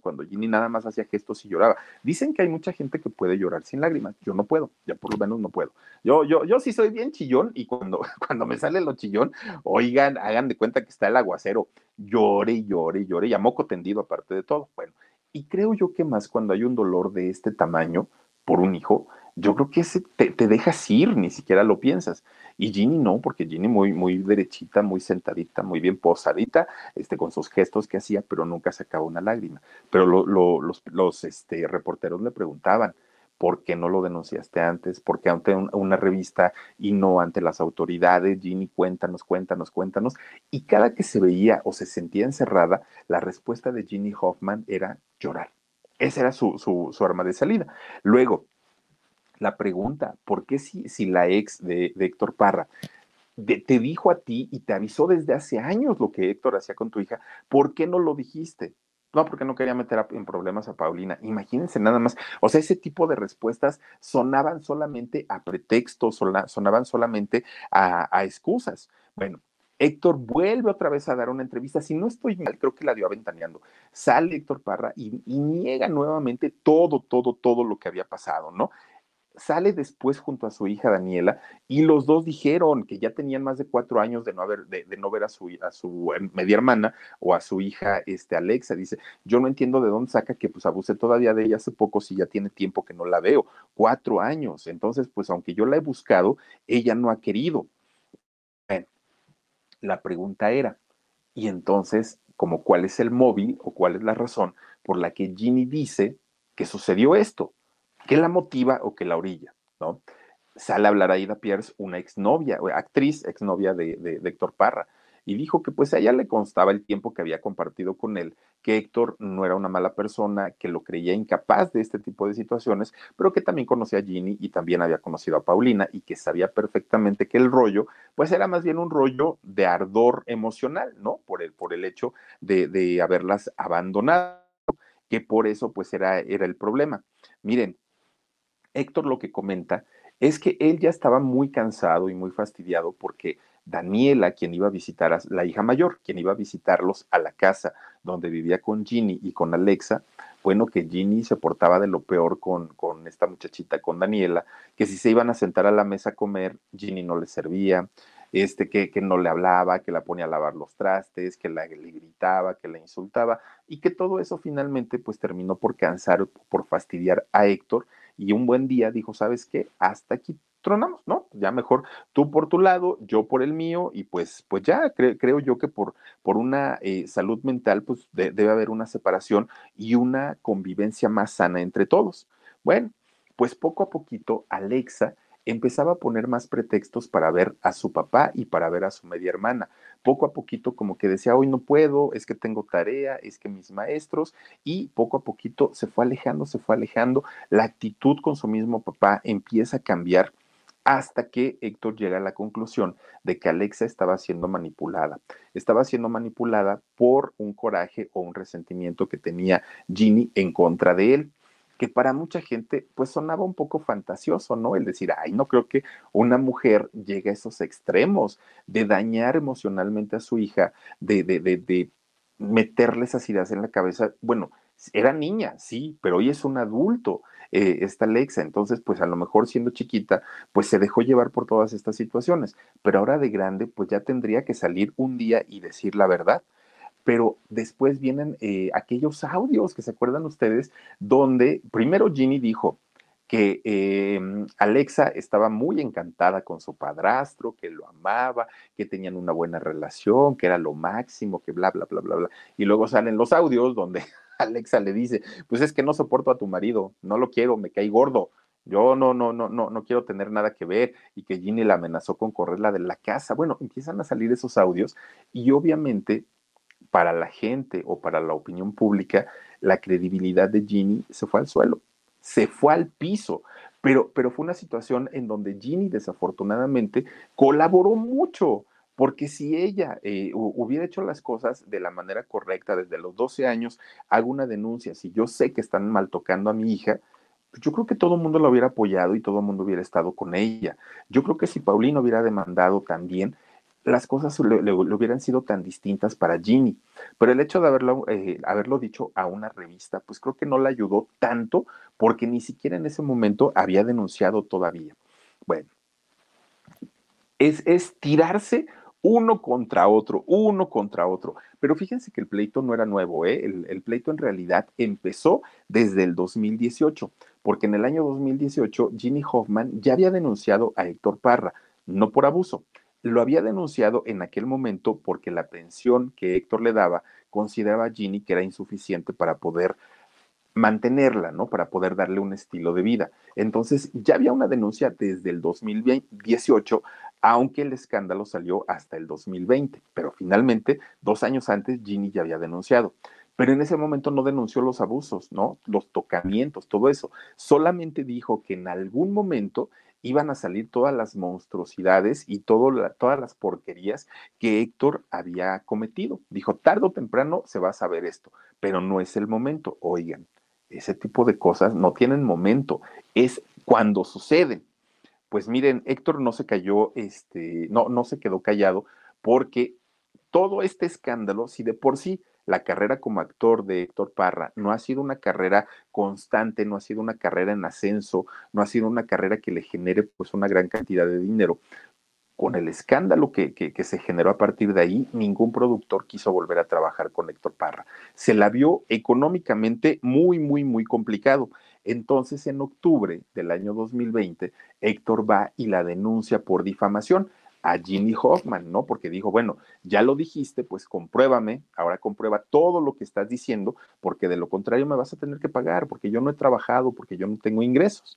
cuando Jenny nada más hacía gestos y lloraba. Dicen que hay mucha gente que puede llorar sin lágrimas, yo no puedo, ya por lo menos no puedo. Yo sí soy bien chillón y cuando me sale lo chillón, oigan, hagan de cuenta que está el aguacero, llore y a moco tendido aparte de todo, bueno. Y creo yo que más cuando hay un dolor de este tamaño por un hijo, yo creo que ese te dejas ir, ni siquiera lo piensas. Y Jenny no, porque Jenny muy derechita, muy sentadita, muy bien posadita, con sus gestos que hacía, pero nunca sacaba una lágrima. Pero los reporteros le preguntaban, ¿por qué no lo denunciaste antes? ¿Por qué ante una revista y no ante las autoridades? Jenny, cuéntanos. Y cada que se veía o se sentía encerrada, la respuesta de Jenny Hoffman era llorar. Esa era su arma de salida. Luego, la pregunta, ¿por qué si la ex de Héctor Parra te dijo a ti y te avisó desde hace años lo que Héctor hacía con tu hija, ¿por qué no lo dijiste? No, porque no quería meter en problemas a Paulina. Imagínense nada más. O sea, ese tipo de respuestas sonaban solamente a pretextos, sonaban solamente a excusas. Bueno, Héctor vuelve otra vez a dar una entrevista. Si no estoy mal, creo que la dio aventaneando. Sale Héctor Parra y niega nuevamente todo lo que había pasado, ¿no? Sale después junto a su hija Daniela y los dos dijeron que ya tenían más de 4 años de no ver a su media hermana o a su hija Alexa. Dice, yo no entiendo de dónde saca que pues abusé todavía de ella hace poco si ya tiene tiempo que no la veo, 4 años. Entonces, pues aunque yo la he buscado, ella no ha querido. Bueno, la pregunta era, y entonces, como cuál es el móvil o cuál es la razón por la que Jenny dice que sucedió esto. ¿Qué la motiva o qué la orilla, no? Sale a hablar a Ida Pierce, una exnovia de Héctor Parra, y dijo que pues a ella le constaba el tiempo que había compartido con él, que Héctor no era una mala persona, que lo creía incapaz de este tipo de situaciones, pero que también conocía a Jenny y también había conocido a Paulina y que sabía perfectamente que el rollo pues era más bien un rollo de ardor emocional, ¿no? Por el hecho de haberlas abandonado, que por eso pues era el problema. Miren, Héctor lo que comenta es que él ya estaba muy cansado y muy fastidiado porque Daniela, quien iba a visitar a la hija mayor, quien iba a visitarlos a la casa donde vivía con Jenny y con Alexa, bueno, que Jenny se portaba de lo peor con esta muchachita, con Daniela, que si se iban a sentar a la mesa a comer, Jenny no le servía, que no le hablaba, que la ponía a lavar los trastes, que le gritaba, que la insultaba, y que todo eso finalmente pues terminó por cansar, por fastidiar a Héctor, y un buen día dijo, ¿sabes qué? Hasta aquí tronamos, ¿no? Ya mejor tú por tu lado, yo por el mío, y pues ya creo yo que por una salud mental pues debe haber una separación y una convivencia más sana entre todos. Bueno, pues poco a poquito Alexa empezaba a poner más pretextos para ver a su papá y para ver a su media hermana. Poco a poquito como que decía, hoy no puedo, es que tengo tarea, es que mis maestros, y poco a poquito se fue alejando. La actitud con su mismo papá empieza a cambiar hasta que Héctor llega a la conclusión de que Alexa estaba siendo manipulada por un coraje o un resentimiento que tenía Jenny en contra de él, que para mucha gente pues sonaba un poco fantasioso, ¿no? El decir, ay, no creo que una mujer llegue a esos extremos de dañar emocionalmente a su hija, de meterle esas ideas en la cabeza. Bueno, era niña, sí, pero hoy es un adulto, esta Alexa. Entonces, pues a lo mejor siendo chiquita, pues se dejó llevar por todas estas situaciones. Pero ahora de grande, pues ya tendría que salir un día y decir la verdad. Pero después vienen aquellos audios que se acuerdan ustedes, donde primero Jenny dijo que Alexa estaba muy encantada con su padrastro, que lo amaba, que tenían una buena relación, que era lo máximo, que bla, bla, bla, bla, bla. Y luego salen los audios donde Alexa le dice, pues es que no soporto a tu marido, no lo quiero, me cae gordo. Yo no quiero tener nada que ver, y que Jenny la amenazó con correrla de la casa. Bueno, empiezan a salir esos audios y obviamente para la gente o para la opinión pública la credibilidad de Jenny se fue al suelo, se fue al piso. Pero fue una situación en donde Jenny desafortunadamente colaboró mucho, porque si ella hubiera hecho las cosas de la manera correcta desde los 12 años, hago una denuncia, si yo sé que están mal tocando a mi hija, yo creo que todo el mundo la hubiera apoyado y todo el mundo hubiera estado con ella. Yo creo que si Paulina hubiera demandado también, las cosas le hubieran sido tan distintas para Jenny. Pero el hecho de haberlo dicho a una revista, pues creo que no la ayudó tanto, porque ni siquiera en ese momento había denunciado todavía. Bueno, es tirarse uno contra otro, uno contra otro. Pero fíjense que el pleito no era nuevo, ¿eh? El pleito en realidad empezó desde el 2018, porque en el año 2018 Jenny Hoffman ya había denunciado a Héctor Parra, no por abuso. Lo había denunciado en aquel momento porque la pensión que Héctor le daba consideraba a Jenny que era insuficiente para poder mantenerla, ¿no? Para poder darle un estilo de vida. Entonces ya había una denuncia desde el 2018, aunque el escándalo salió hasta el 2020, pero finalmente 2 años antes Jenny ya había denunciado. Pero en ese momento no denunció los abusos, ¿no? Los tocamientos, todo eso. Solamente dijo que en algún momento iban a salir todas las monstruosidades y todas las porquerías que Héctor había cometido. Dijo, tarde o temprano se va a saber esto, pero no es el momento. Oigan, ese tipo de cosas no tienen momento, es cuando suceden. Pues miren, Héctor no se cayó, no se quedó callado, porque todo este escándalo, si de por sí la carrera como actor de Héctor Parra no ha sido una carrera constante, no ha sido una carrera en ascenso, no ha sido una carrera que le genere pues una gran cantidad de dinero. Con el escándalo que se generó a partir de ahí, ningún productor quiso volver a trabajar con Héctor Parra. Se la vio económicamente muy, muy, muy complicado. Entonces, en octubre del año 2020, Héctor va y la denuncia por difamación a Jenny Hoffman, ¿no? Porque dijo, bueno, ya lo dijiste, pues compruébame, ahora comprueba todo lo que estás diciendo, porque de lo contrario me vas a tener que pagar, porque yo no he trabajado, porque yo no tengo ingresos.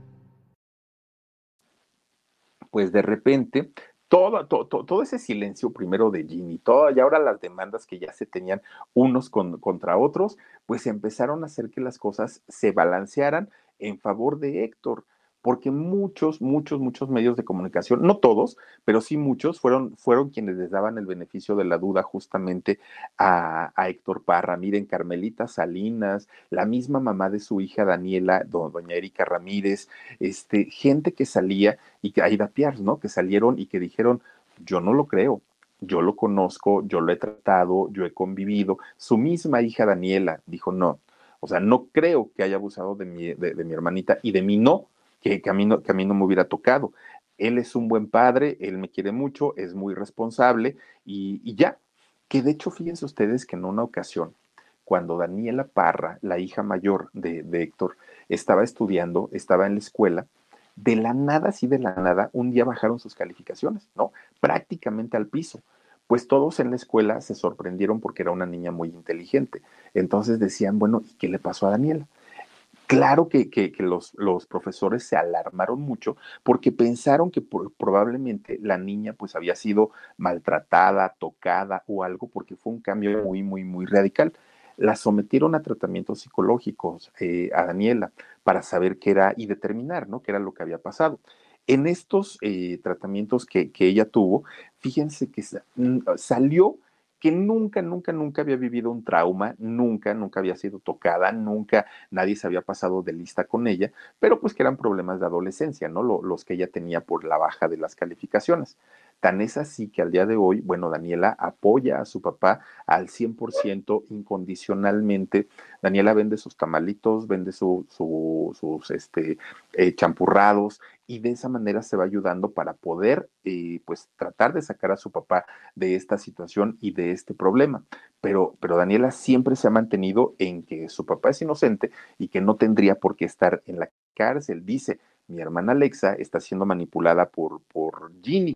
Pues de repente, todo ese silencio primero de Jenny, y ahora las demandas que ya se tenían unos contra otros, pues empezaron a hacer que las cosas se balancearan en favor de Héctor, porque muchos medios de comunicación, no todos, pero sí muchos, fueron quienes les daban el beneficio de la duda justamente a Héctor Parra. Miren, Carmelita Salinas, la misma mamá de su hija Daniela, doña Erika Ramírez, gente que salía, y que Ida Pierce, ¿no? Que salieron y que dijeron, yo no lo creo. Yo lo conozco, yo lo he tratado, yo he convivido. Su misma hija Daniela dijo, no, o sea, no creo que haya abusado de mi hermanita, y de mí no. Que a mí no me hubiera tocado. Él es un buen padre, él me quiere mucho, es muy responsable y ya. Que de hecho, fíjense ustedes que en una ocasión, cuando Daniela Parra, la hija mayor de Héctor, estaba estudiando, estaba en la escuela, de la nada, un día bajaron sus calificaciones, ¿no? Prácticamente al piso. Pues todos en la escuela se sorprendieron porque era una niña muy inteligente. Entonces decían, bueno, ¿y qué le pasó a Daniela? Claro que los profesores se alarmaron mucho porque pensaron que probablemente la niña pues había sido maltratada, tocada o algo, porque fue un cambio muy, muy, muy radical. La sometieron a tratamientos psicológicos a Daniela para saber qué era y determinar, ¿no?, qué era lo que había pasado. En estos tratamientos que ella tuvo, fíjense que salió que nunca, nunca, nunca había vivido un trauma, nunca, nunca había sido tocada, nunca nadie se había pasado de lista con ella, pero pues que eran problemas de adolescencia, ¿no? Los que ella tenía por la baja de las calificaciones. Tan es así que al día de hoy, bueno, Daniela apoya a su papá al 100% incondicionalmente. Daniela vende sus tamalitos, vende sus champurrados, y de esa manera se va ayudando para poder pues tratar de sacar a su papá de esta situación y de este problema. Pero Daniela siempre se ha mantenido en que su papá es inocente y que no tendría por qué estar en la cárcel. Dice, mi hermana Alexa está siendo manipulada por Jenny.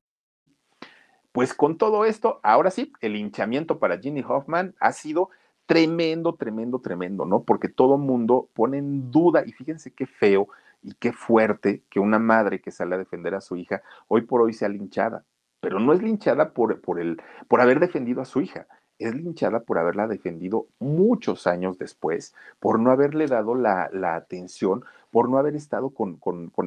Pues con todo esto, ahora sí, el hinchamiento para Jenny Hoffman ha sido tremendo, tremendo, tremendo, ¿no? Porque todo mundo pone en duda, y fíjense qué feo y qué fuerte que una madre que sale a defender a su hija hoy por hoy sea linchada, pero no es linchada por haber defendido a su hija, es linchada por haberla defendido muchos años después, por no haberle dado la atención, por no haber estado con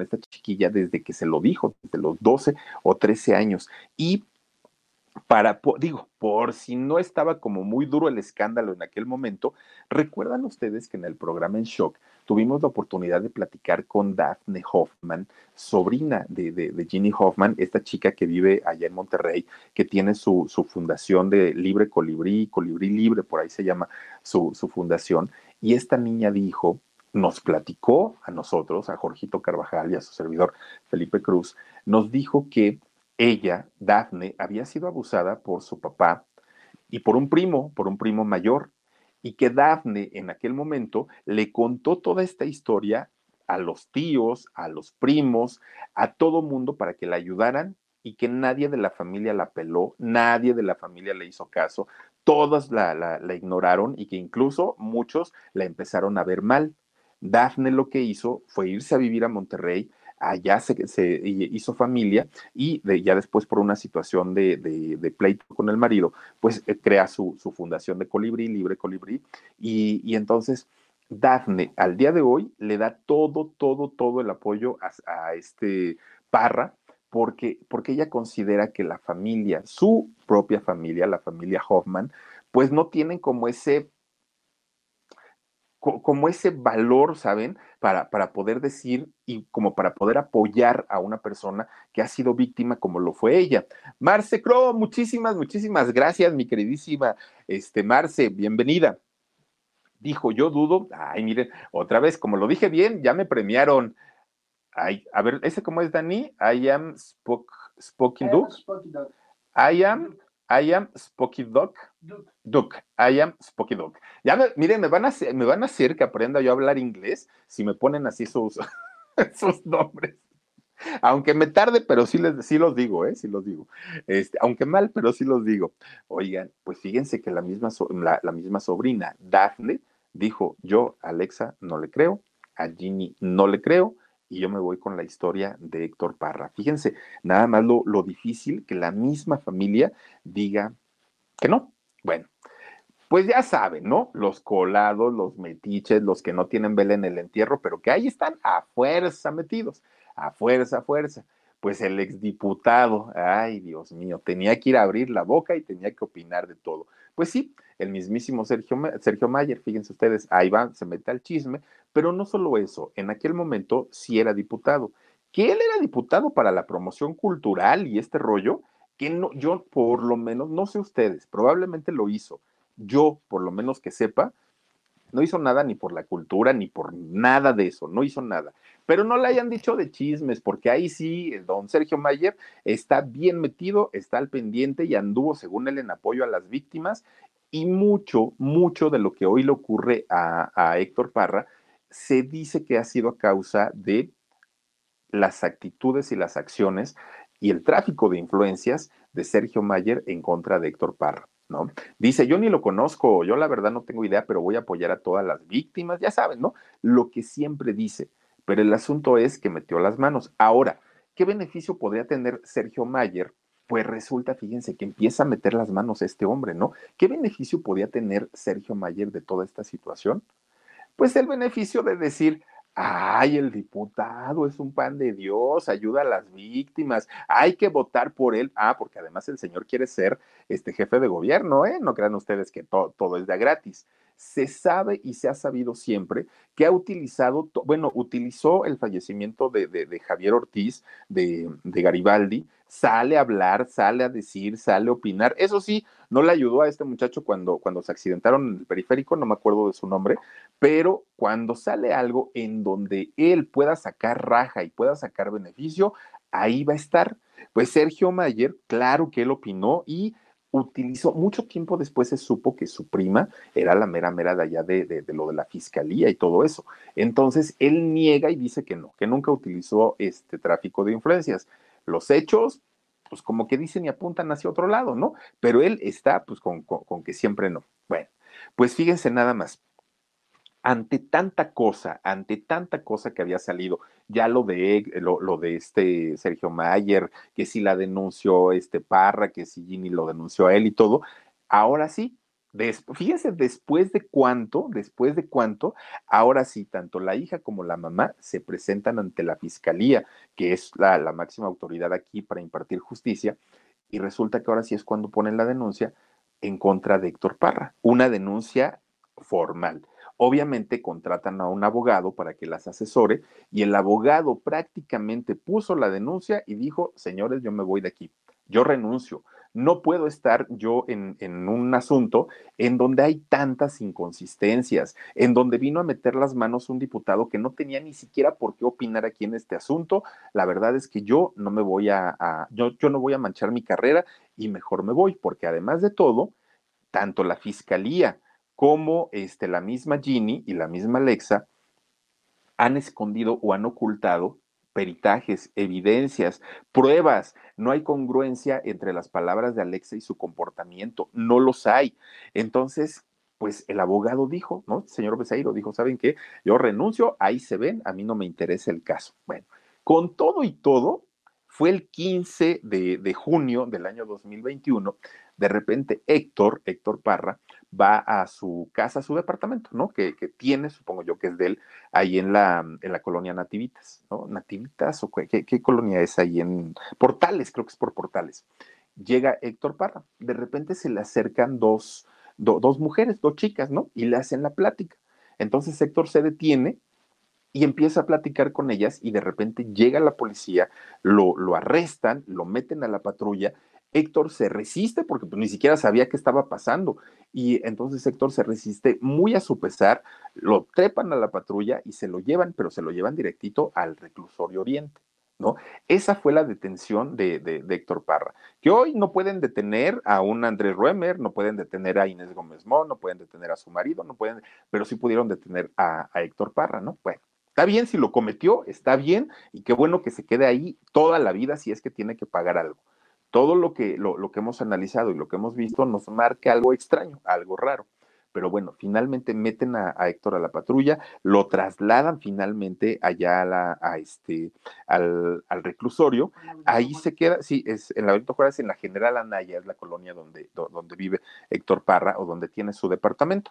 esta chiquilla desde que se lo dijo, desde los 12 o 13 años, y por si no estaba como muy duro el escándalo en aquel momento, recuerdan ustedes que en el programa En Shock tuvimos la oportunidad de platicar con Daphne Hoffman, sobrina de Jenny Hoffman, esta chica que vive allá en Monterrey, que tiene su fundación de Libre Colibrí, Colibrí Libre, por ahí se llama su fundación, y esta niña dijo, nos platicó a nosotros, a Jorgito Carvajal y a su servidor Felipe Cruz, nos dijo que ella, Daphne, había sido abusada por su papá y por un primo mayor, y que Daphne en aquel momento le contó toda esta historia a los tíos, a los primos, a todo mundo para que la ayudaran, y que nadie de la familia la peló, nadie de la familia le hizo caso, todas la ignoraron, y que incluso muchos la empezaron a ver mal. Daphne lo que hizo fue irse a vivir a Monterrey. Allá se hizo familia, y ya después, por una situación de pleito con el marido, pues crea su fundación de Colibrí, Libre Colibrí, y entonces Daphne al día de hoy le da todo el apoyo a este Parra, porque ella considera que la familia, su propia familia, la familia Hoffman, pues no tienen como ese valor, ¿saben? Para poder decir y como para poder apoyar a una persona que ha sido víctima como lo fue ella. Marce Cro, muchísimas gracias, mi queridísima Marce, bienvenida. Dijo, yo dudo, ay, miren, otra vez, como lo dije bien, ya me premiaron. Ay, a ver, ¿ese cómo es, Dani? I am Spoky Dog. I am Spoky Dog. Duke, I am Spoky Dog. Ya, miren, me van a hacer que aprenda yo a hablar inglés si me ponen así sus nombres. Aunque me tarde, pero sí los digo. Aunque mal, pero sí los digo. Oigan, pues fíjense que la misma sobrina, Daphne, dijo, yo a Alexa no le creo, a Jenny no le creo, y yo me voy con la historia de Héctor Parra. Fíjense, nada más lo difícil que la misma familia diga que no. Bueno, pues ya saben, ¿no? Los colados, los metiches, los que no tienen vela en el entierro, pero que ahí están a fuerza metidos, a fuerza. Pues el exdiputado, ay Dios mío, tenía que ir a abrir la boca y tenía que opinar de todo. Pues sí, el mismísimo Sergio Mayer, fíjense ustedes, ahí va, se mete al chisme, pero no solo eso, en aquel momento sí era diputado, que él era diputado para la promoción cultural y este rollo, que no, yo por lo menos, no sé ustedes, probablemente lo hizo, yo por lo menos que sepa, no hizo nada ni por la cultura, ni por nada de eso, no hizo nada. Pero no le hayan dicho de chismes, porque ahí sí, don Sergio Mayer está bien metido, está al pendiente y anduvo, según él, en apoyo a las víctimas. Y mucho de lo que hoy le ocurre a Héctor Parra, se dice que ha sido a causa de las actitudes y las acciones y el tráfico de influencias de Sergio Mayer en contra de Héctor Parra, ¿no? Dice, yo ni lo conozco, yo la verdad no tengo idea, pero voy a apoyar a todas las víctimas, ya saben, ¿no? Lo que siempre dice, pero el asunto es que metió las manos. Ahora, ¿qué beneficio podría tener Sergio Mayer? Pues resulta, fíjense, que empieza a meter las manos este hombre, ¿no? ¿Qué beneficio podía tener Sergio Mayer de toda esta situación? Pues el beneficio de decir, ay, el diputado es un pan de Dios, ayuda a las víctimas, hay que votar por él. Ah, porque además el señor quiere ser jefe de gobierno, ¿eh? No crean ustedes que todo es de gratis. Se sabe y se ha sabido siempre que ha utilizado, bueno, utilizó el fallecimiento de Javier Ortiz, de Garibaldi, sale a hablar, sale a decir, sale a opinar. Eso sí, no le ayudó a este muchacho cuando se accidentaron en el periférico, no me acuerdo de su nombre, pero cuando sale algo en donde él pueda sacar raja y pueda sacar beneficio, ahí va a estar. Pues Sergio Mayer, claro que él opinó y utilizó, mucho tiempo después se supo que su prima era la mera mera de allá de lo de la fiscalía y todo eso. Entonces él niega y dice que no, que nunca utilizó este tráfico de influencias. Los hechos, pues como que dicen y apuntan hacia otro lado, ¿no? Pero él está pues con que siempre no. Bueno, pues fíjense nada más. Ante tanta cosa que había salido, ya lo de este Sergio Mayer, que si la denunció Parra, que si Jenny lo denunció a él y todo, ahora sí, fíjense después de cuánto, ahora sí, tanto la hija como la mamá se presentan ante la fiscalía, que es la máxima autoridad aquí para impartir justicia, y resulta que ahora sí es cuando ponen la denuncia en contra de Héctor Parra, una denuncia formal. Obviamente contratan a un abogado para que las asesore y el abogado prácticamente puso la denuncia y dijo, señores, yo me voy de aquí, yo renuncio, no puedo estar yo en un asunto en donde hay tantas inconsistencias, en donde vino a meter las manos un diputado que no tenía ni siquiera por qué opinar aquí en este asunto. La verdad es que yo no me voy yo no voy a manchar mi carrera y mejor me voy, porque además de todo, tanto la fiscalía como la misma Jenny y la misma Alexa han escondido o han ocultado peritajes, evidencias, pruebas. No hay congruencia entre las palabras de Alexa y su comportamiento, no los hay. Entonces, pues el abogado dijo, ¿no? El señor Becerril dijo, ¿saben qué? Yo renuncio, ahí se ven, a mí no me interesa el caso. Bueno, con todo y todo, fue el 15 de junio del año 2021, de repente Héctor Parra, va a su casa, a su departamento, ¿no? Que tiene, supongo yo que es de él, ahí en la colonia Nativitas, ¿no? Nativitas, o ¿qué colonia es ahí en Portales? Creo que es por Portales. Llega Héctor Parra, de repente se le acercan dos mujeres, dos chicas, ¿no? Y le hacen la plática. Entonces Héctor se detiene y empieza a platicar con ellas y de repente llega la policía, lo arrestan, lo meten a la patrulla. Héctor se resiste porque pues, ni siquiera sabía qué estaba pasando y entonces Héctor se resiste muy a su pesar, lo trepan a la patrulla y se lo llevan, pero se lo llevan directito al reclusorio Oriente, ¿no? Esa fue la detención de Héctor Parra, que hoy no pueden detener a un Andrés Ruemer, no pueden detener a Inés Gómez Montt, no pueden detener a su marido, no pueden, pero sí pudieron detener a Héctor Parra, ¿no? Bueno. Está bien si lo cometió, está bien y qué bueno que se quede ahí toda la vida si es que tiene que pagar algo. Todo lo que hemos analizado y lo que hemos visto nos marca algo extraño, algo raro. Pero bueno, finalmente meten a Héctor a la patrulla, lo trasladan finalmente allá al reclusorio. Ahí se queda, sí, es en la Benito Juárez, en la General Anaya, es la colonia donde vive Héctor Parra o donde tiene su departamento.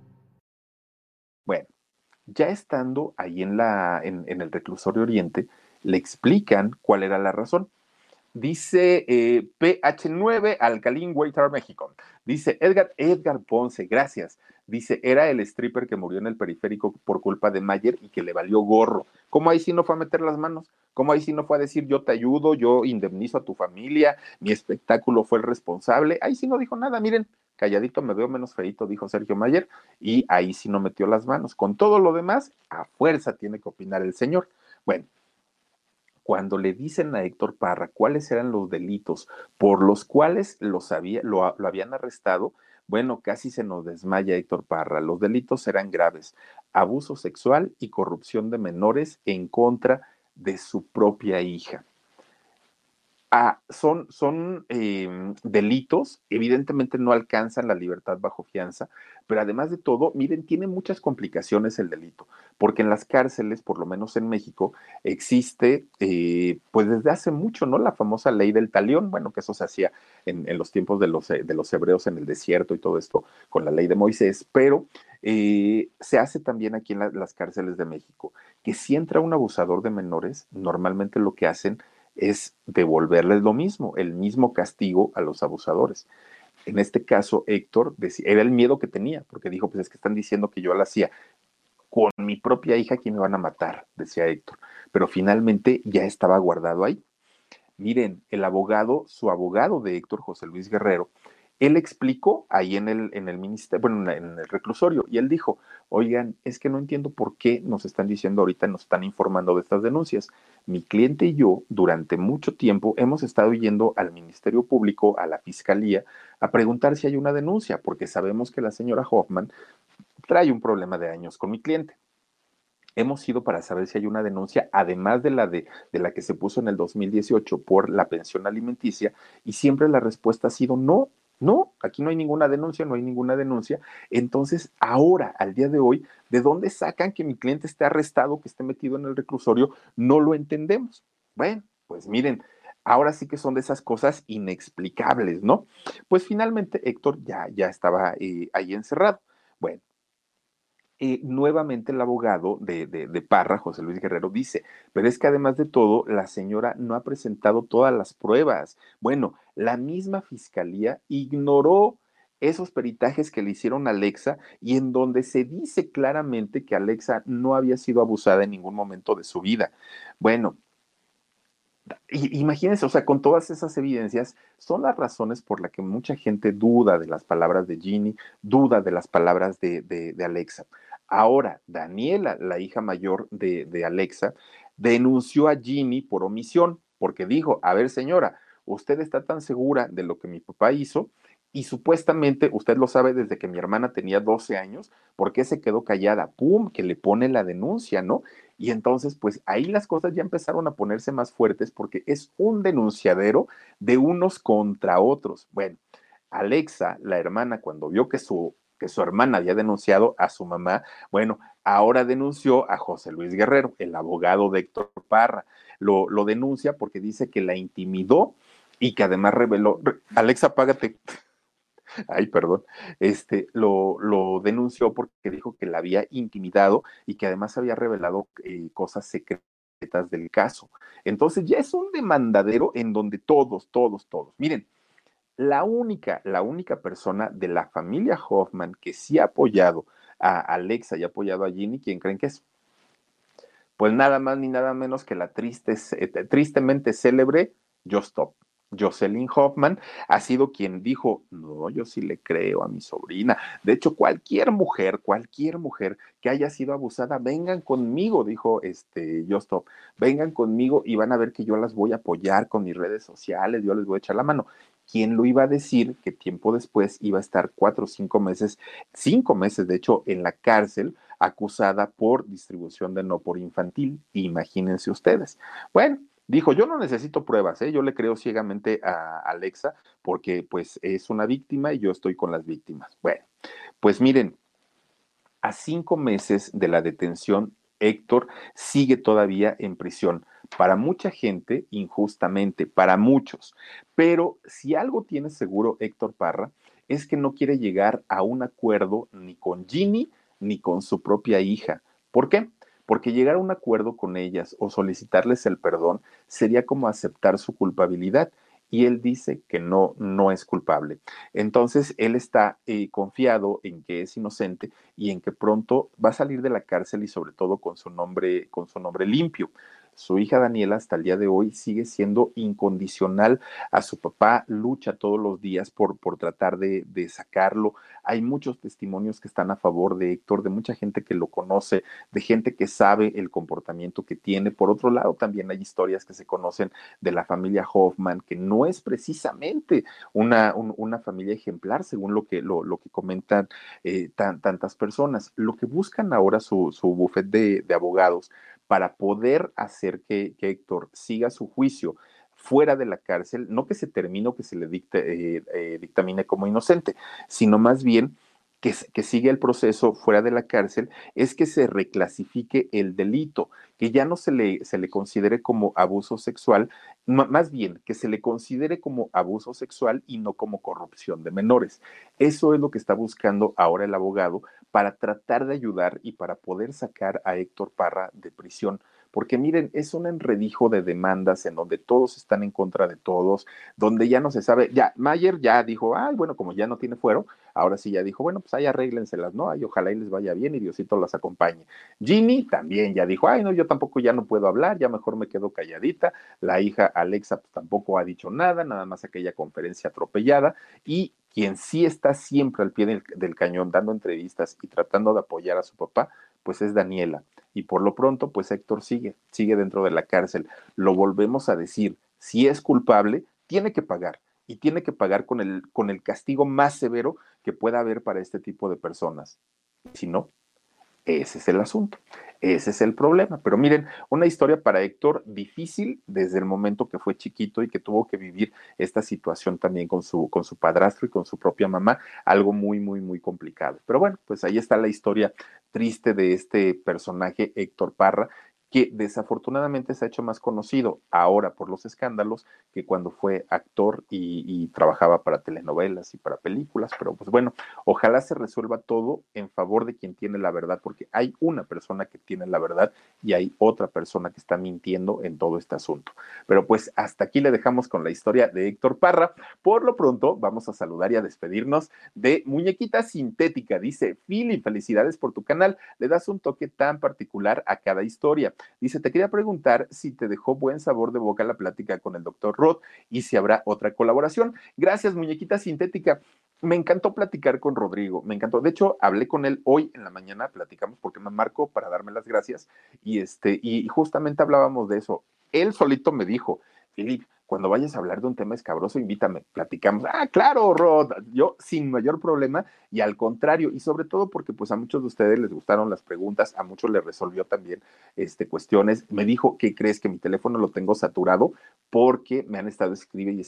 Bueno, ya estando ahí en el reclusorio Oriente, le explican cuál era la razón. Dice PH9, Alcalín, Guaytar, México. Dice Edgar Ponce, gracias. Dice, era el stripper que murió en el periférico por culpa de Mayer y que le valió gorro. ¿Cómo ahí sí no fue a meter las manos? ¿Cómo ahí sí no fue a decir, yo te ayudo, yo indemnizo a tu familia, mi espectáculo fue el responsable? Ahí sí no dijo nada, miren. Calladito me veo menos feito, dijo Sergio Mayer, y ahí sí no metió las manos. Con todo lo demás, a fuerza tiene que opinar el señor. Bueno, cuando le dicen a Héctor Parra cuáles eran los delitos por los cuales lo habían arrestado, Bueno, casi se nos desmaya Héctor Parra. Los delitos serán graves: abuso sexual y corrupción de menores en contra de su propia hija. Son delitos, evidentemente no alcanzan la libertad bajo fianza, pero además de todo, miren, tiene muchas complicaciones el delito, porque en las cárceles, por lo menos en México, existe, pues desde hace mucho, ¿no?, la famosa ley del talión, bueno, que eso se hacía en los tiempos de los hebreos en el desierto y todo esto, con la ley de Moisés, pero se hace también aquí en las cárceles de México, que si entra un abusador de menores, normalmente lo que hacen es devolverles lo mismo, el mismo castigo a los abusadores. En este caso, Héctor decía, era el miedo que tenía, porque dijo, pues es que están diciendo que yo la hacía con mi propia hija, que me van a matar, decía Héctor. Pero finalmente ya estaba guardado ahí. Miren, el abogado, su abogado de Héctor, José Luis Guerrero, él explicó ahí en el ministerio, bueno, en el reclusorio, y él dijo, oigan, es que no entiendo por qué nos están diciendo ahorita, nos están informando de estas denuncias. Mi cliente y yo, durante mucho tiempo, hemos estado yendo al Ministerio Público, a la Fiscalía, a preguntar si hay una denuncia, porque sabemos que la señora Hoffman trae un problema de años con mi cliente. Hemos ido para saber si hay una denuncia, además de la que se puso en el 2018 por la pensión alimenticia, y siempre la respuesta ha sido no. No, aquí no hay ninguna denuncia, no hay ninguna denuncia. Entonces, ahora, al día de hoy, ¿de dónde sacan que mi cliente esté arrestado, que esté metido en el reclusorio? No lo entendemos. Bueno, pues miren, ahora sí que son de esas cosas inexplicables, ¿no? Pues finalmente Héctor ya estaba ahí encerrado. Bueno, nuevamente el abogado de Parra, José Luis Guerrero, dice, pero es que además de todo, la señora no ha presentado todas las pruebas. Bueno, la misma fiscalía ignoró esos peritajes que le hicieron a Alexa y en donde se dice claramente que Alexa no había sido abusada en ningún momento de su vida. Bueno, imagínense, o sea, con todas esas evidencias son las razones por las que mucha gente duda de las palabras de Jenny, duda de las palabras de Alexa. Ahora, Daniela, la hija mayor de Alexa, denunció a Jenny por omisión, porque dijo, a ver señora, usted está tan segura de lo que mi papá hizo y supuestamente usted lo sabe desde que mi hermana tenía 12 años, ¿por qué se quedó callada? ¡Pum! Que le pone la denuncia, ¿no? Y entonces, pues ahí las cosas ya empezaron a ponerse más fuertes porque es un denunciadero de unos contra otros. Bueno, Alexa, la hermana, cuando vio que su hermana había denunciado a su mamá, bueno, ahora denunció a José Luis Guerrero, el abogado de Héctor Parra. Lo denuncia porque dice que la intimidó y que además reveló, Alexa, apágate, ay, perdón, lo denunció porque dijo que la había intimidado y que además había revelado cosas secretas del caso. Entonces ya es un demandadero en donde todos, miren, la única persona de la familia Hoffman que sí ha apoyado a Alexa y ha apoyado a Jenny, ¿quién creen que es? Pues nada más ni nada menos que la tristemente célebre Jocelyn Hoffman ha sido quien dijo, no, yo sí le creo a mi sobrina. De hecho, cualquier mujer que haya sido abusada, vengan conmigo, dijo Justop, vengan conmigo y van a ver que yo las voy a apoyar con mis redes sociales, yo les voy a echar la mano. ¿Quién lo iba a decir que tiempo después iba a estar 5 meses de hecho, en la cárcel, acusada por distribución de no por infantil? Imagínense ustedes. Bueno, dijo, yo no necesito pruebas, yo le creo ciegamente a Alexa porque pues es una víctima y yo estoy con las víctimas. Bueno, pues miren, a 5 meses de la detención, Héctor sigue todavía en prisión. Para mucha gente, injustamente, para muchos. Pero si algo tiene seguro Héctor Parra es que no quiere llegar a un acuerdo ni con Jenny ni con su propia hija. ¿Por qué? Porque llegar a un acuerdo con ellas o solicitarles el perdón sería como aceptar su culpabilidad. Y él dice que no es culpable. Entonces, él está confiado en que es inocente y en que pronto va a salir de la cárcel y sobre todo con su nombre limpio. Su hija Daniela hasta el día de hoy sigue siendo incondicional a su papá, lucha todos los días por tratar de sacarlo. Hay muchos testimonios que están a favor de Héctor, de mucha gente que lo conoce, de gente que sabe el comportamiento que tiene. Por otro lado, también hay historias que se conocen de la familia Hoffman, que no es precisamente una familia ejemplar, según lo que comentan tantas personas. Lo que buscan ahora su bufete de abogados para poder hacer que Héctor siga su juicio fuera de la cárcel, no que se termine o que se le dictamine como inocente, sino más bien que siga el proceso fuera de la cárcel, es que se reclasifique el delito, que ya no se le considere como abuso sexual, más bien que se le considere como abuso sexual y no como corrupción de menores. Eso es lo que está buscando ahora el abogado para tratar de ayudar y para poder sacar a Héctor Parra de prisión. Porque miren, es un enredijo de demandas en donde todos están en contra de todos, donde ya no se sabe, ya Mayer ya dijo, ay, bueno, como ya no tiene fuero, ahora sí ya dijo, bueno, pues ahí arréglenselas, ¿no? Ay, ojalá y les vaya bien y Diosito las acompañe. Jenny también ya dijo, ay, no, yo tampoco ya no puedo hablar, ya mejor me quedo calladita. La hija Alexa pues, tampoco ha dicho nada, nada más aquella conferencia atropellada. Y quien sí está siempre al pie del cañón dando entrevistas y tratando de apoyar a su papá, pues es Daniela. Y por lo pronto, pues Héctor sigue dentro de la cárcel. Lo volvemos a decir, si es culpable, tiene que pagar. Y tiene que pagar con el castigo más severo que pueda haber para este tipo de personas. Si no, ese es el asunto, ese es el problema. Pero miren, una historia para Héctor difícil desde el momento que fue chiquito y que tuvo que vivir esta situación también con su padrastro y con su propia mamá, algo muy, muy, muy complicado. Pero bueno, pues ahí está la historia triste de este personaje Héctor Parra, que desafortunadamente se ha hecho más conocido ahora por los escándalos que cuando fue actor y trabajaba para telenovelas y para películas. Pero pues bueno, ojalá se resuelva todo en favor de quien tiene la verdad, porque hay una persona que tiene la verdad y hay otra persona que está mintiendo en todo este asunto. Pero pues hasta aquí le dejamos con la historia de Héctor Parra. Por lo pronto vamos a saludar y a despedirnos de Muñequita Sintética. Dice, Philip, felicidades por tu canal. Le das un toque tan particular a cada historia. Dice, te quería preguntar si te dejó buen sabor de boca la plática con el doctor Roth y si habrá otra colaboración. Gracias, Muñequita Sintética. Me encantó platicar con Rodrigo, me encantó. De hecho, hablé con él hoy en la mañana, platicamos porque me marcó para darme las gracias y justamente hablábamos de eso. Él solito me dijo, Philip, cuando vayas a hablar de un tema escabroso, invítame, platicamos. Ah, claro, Rod, yo sin mayor problema y al contrario, y sobre todo porque pues a muchos de ustedes les gustaron las preguntas, a muchos les resolvió también cuestiones. Me dijo, ¿qué crees? Que mi teléfono lo tengo saturado porque me han estado escribe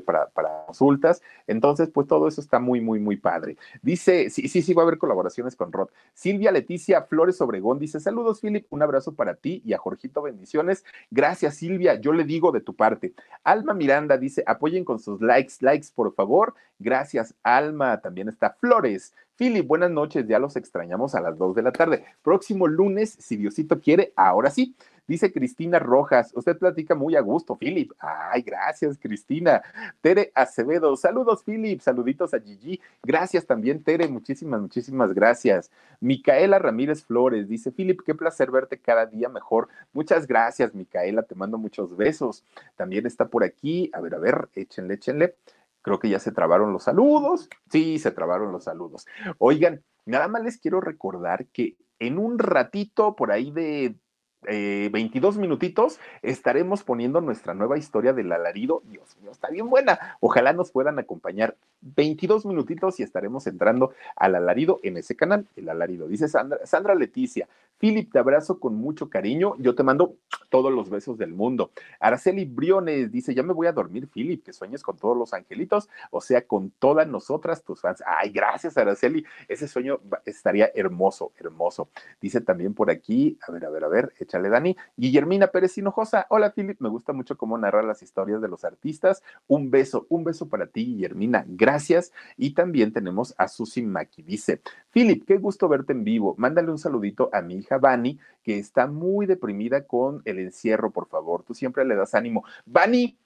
para consultas. Entonces, pues todo eso está muy, muy, muy padre. Dice, sí, va a haber colaboraciones con Rod. Silvia Leticia Flores Obregón dice, saludos, Philip, un abrazo para ti y a Jorgito, bendiciones. Gracias, Silvia, yo le digo de tu parte. Alma Miranda dice, apoyen con sus likes, por favor. Gracias, Alma. También está Flores. Philip, buenas noches. Ya los extrañamos a las 2 de la tarde. Próximo lunes, si Diosito quiere, ahora sí. Dice Cristina Rojas, usted platica muy a gusto, Philip. Ay, gracias, Cristina. Tere Acevedo, saludos, Philip. Saluditos a Gigi. Gracias también, Tere. Muchísimas, muchísimas gracias. Micaela Ramírez Flores dice, Philip, qué placer verte cada día mejor. Muchas gracias, Micaela. Te mando muchos besos. También está por aquí. A ver, échenle. Creo que ya se trabaron los saludos. Sí, se trabaron los saludos. Oigan, nada más les quiero recordar que en un ratito por ahí de 22 minutitos estaremos poniendo nuestra nueva historia del alarido. Dios mío, está bien buena. Ojalá nos puedan acompañar 22 minutitos y estaremos entrando al alarido en ese canal, el alarido. Dice Sandra Leticia, Philip, te abrazo con mucho cariño. Yo te mando todos los besos del mundo. Araceli Briones dice, ya me voy a dormir, Philip, que sueñes con todos los angelitos, o sea, con todas nosotras, tus fans. Ay, gracias, Araceli. Ese sueño estaría hermoso, hermoso. Dice también por aquí, a ver, chale, Dani. Guillermina Pérez Hinojosa, hola, Philip, me gusta mucho cómo narrar las historias de los artistas, un beso para ti, Guillermina, gracias. Y también tenemos a Susi Maki, dice, Philip, qué gusto verte en vivo, mándale un saludito a mi hija Vani, que está muy deprimida con el encierro, por favor, tú siempre le das ánimo. Vani,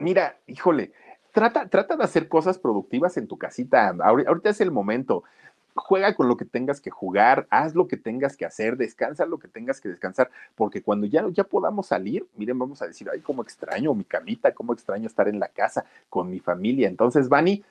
mira, híjole, trata de hacer cosas productivas en tu casita, ahorita es el momento. juega con lo que tengas que jugar, haz lo que tengas que hacer, descansa lo que tengas que descansar, porque cuando ya podamos salir, miren, vamos a decir, ay, cómo extraño mi camita, cómo extraño estar en la casa con mi familia. Entonces, Vani,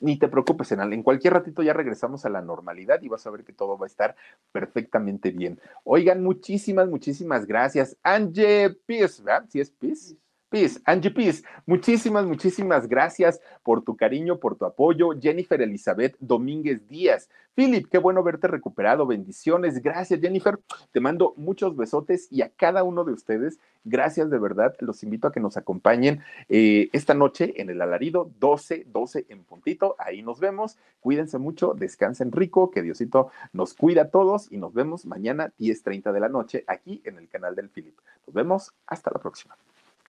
ni te preocupes, en cualquier ratito ya regresamos a la normalidad y vas a ver que todo va a estar perfectamente bien. Oigan, muchísimas gracias. Angie Pierce, ¿verdad? ¿Sí es Pierce? Peace, Angie Peace, muchísimas gracias por tu cariño, por tu apoyo. Jennifer Elizabeth Domínguez Díaz. Philip, qué bueno verte recuperado, bendiciones. Gracias, Jennifer, te mando muchos besotes y a cada uno de ustedes, gracias de verdad. Los invito a que nos acompañen esta noche en El Alarido, 12 en puntito. Ahí nos vemos, cuídense mucho, descansen rico, que Diosito nos cuida a todos y nos vemos mañana 10:30 de la noche aquí en el canal del Philip. Nos vemos, hasta la próxima.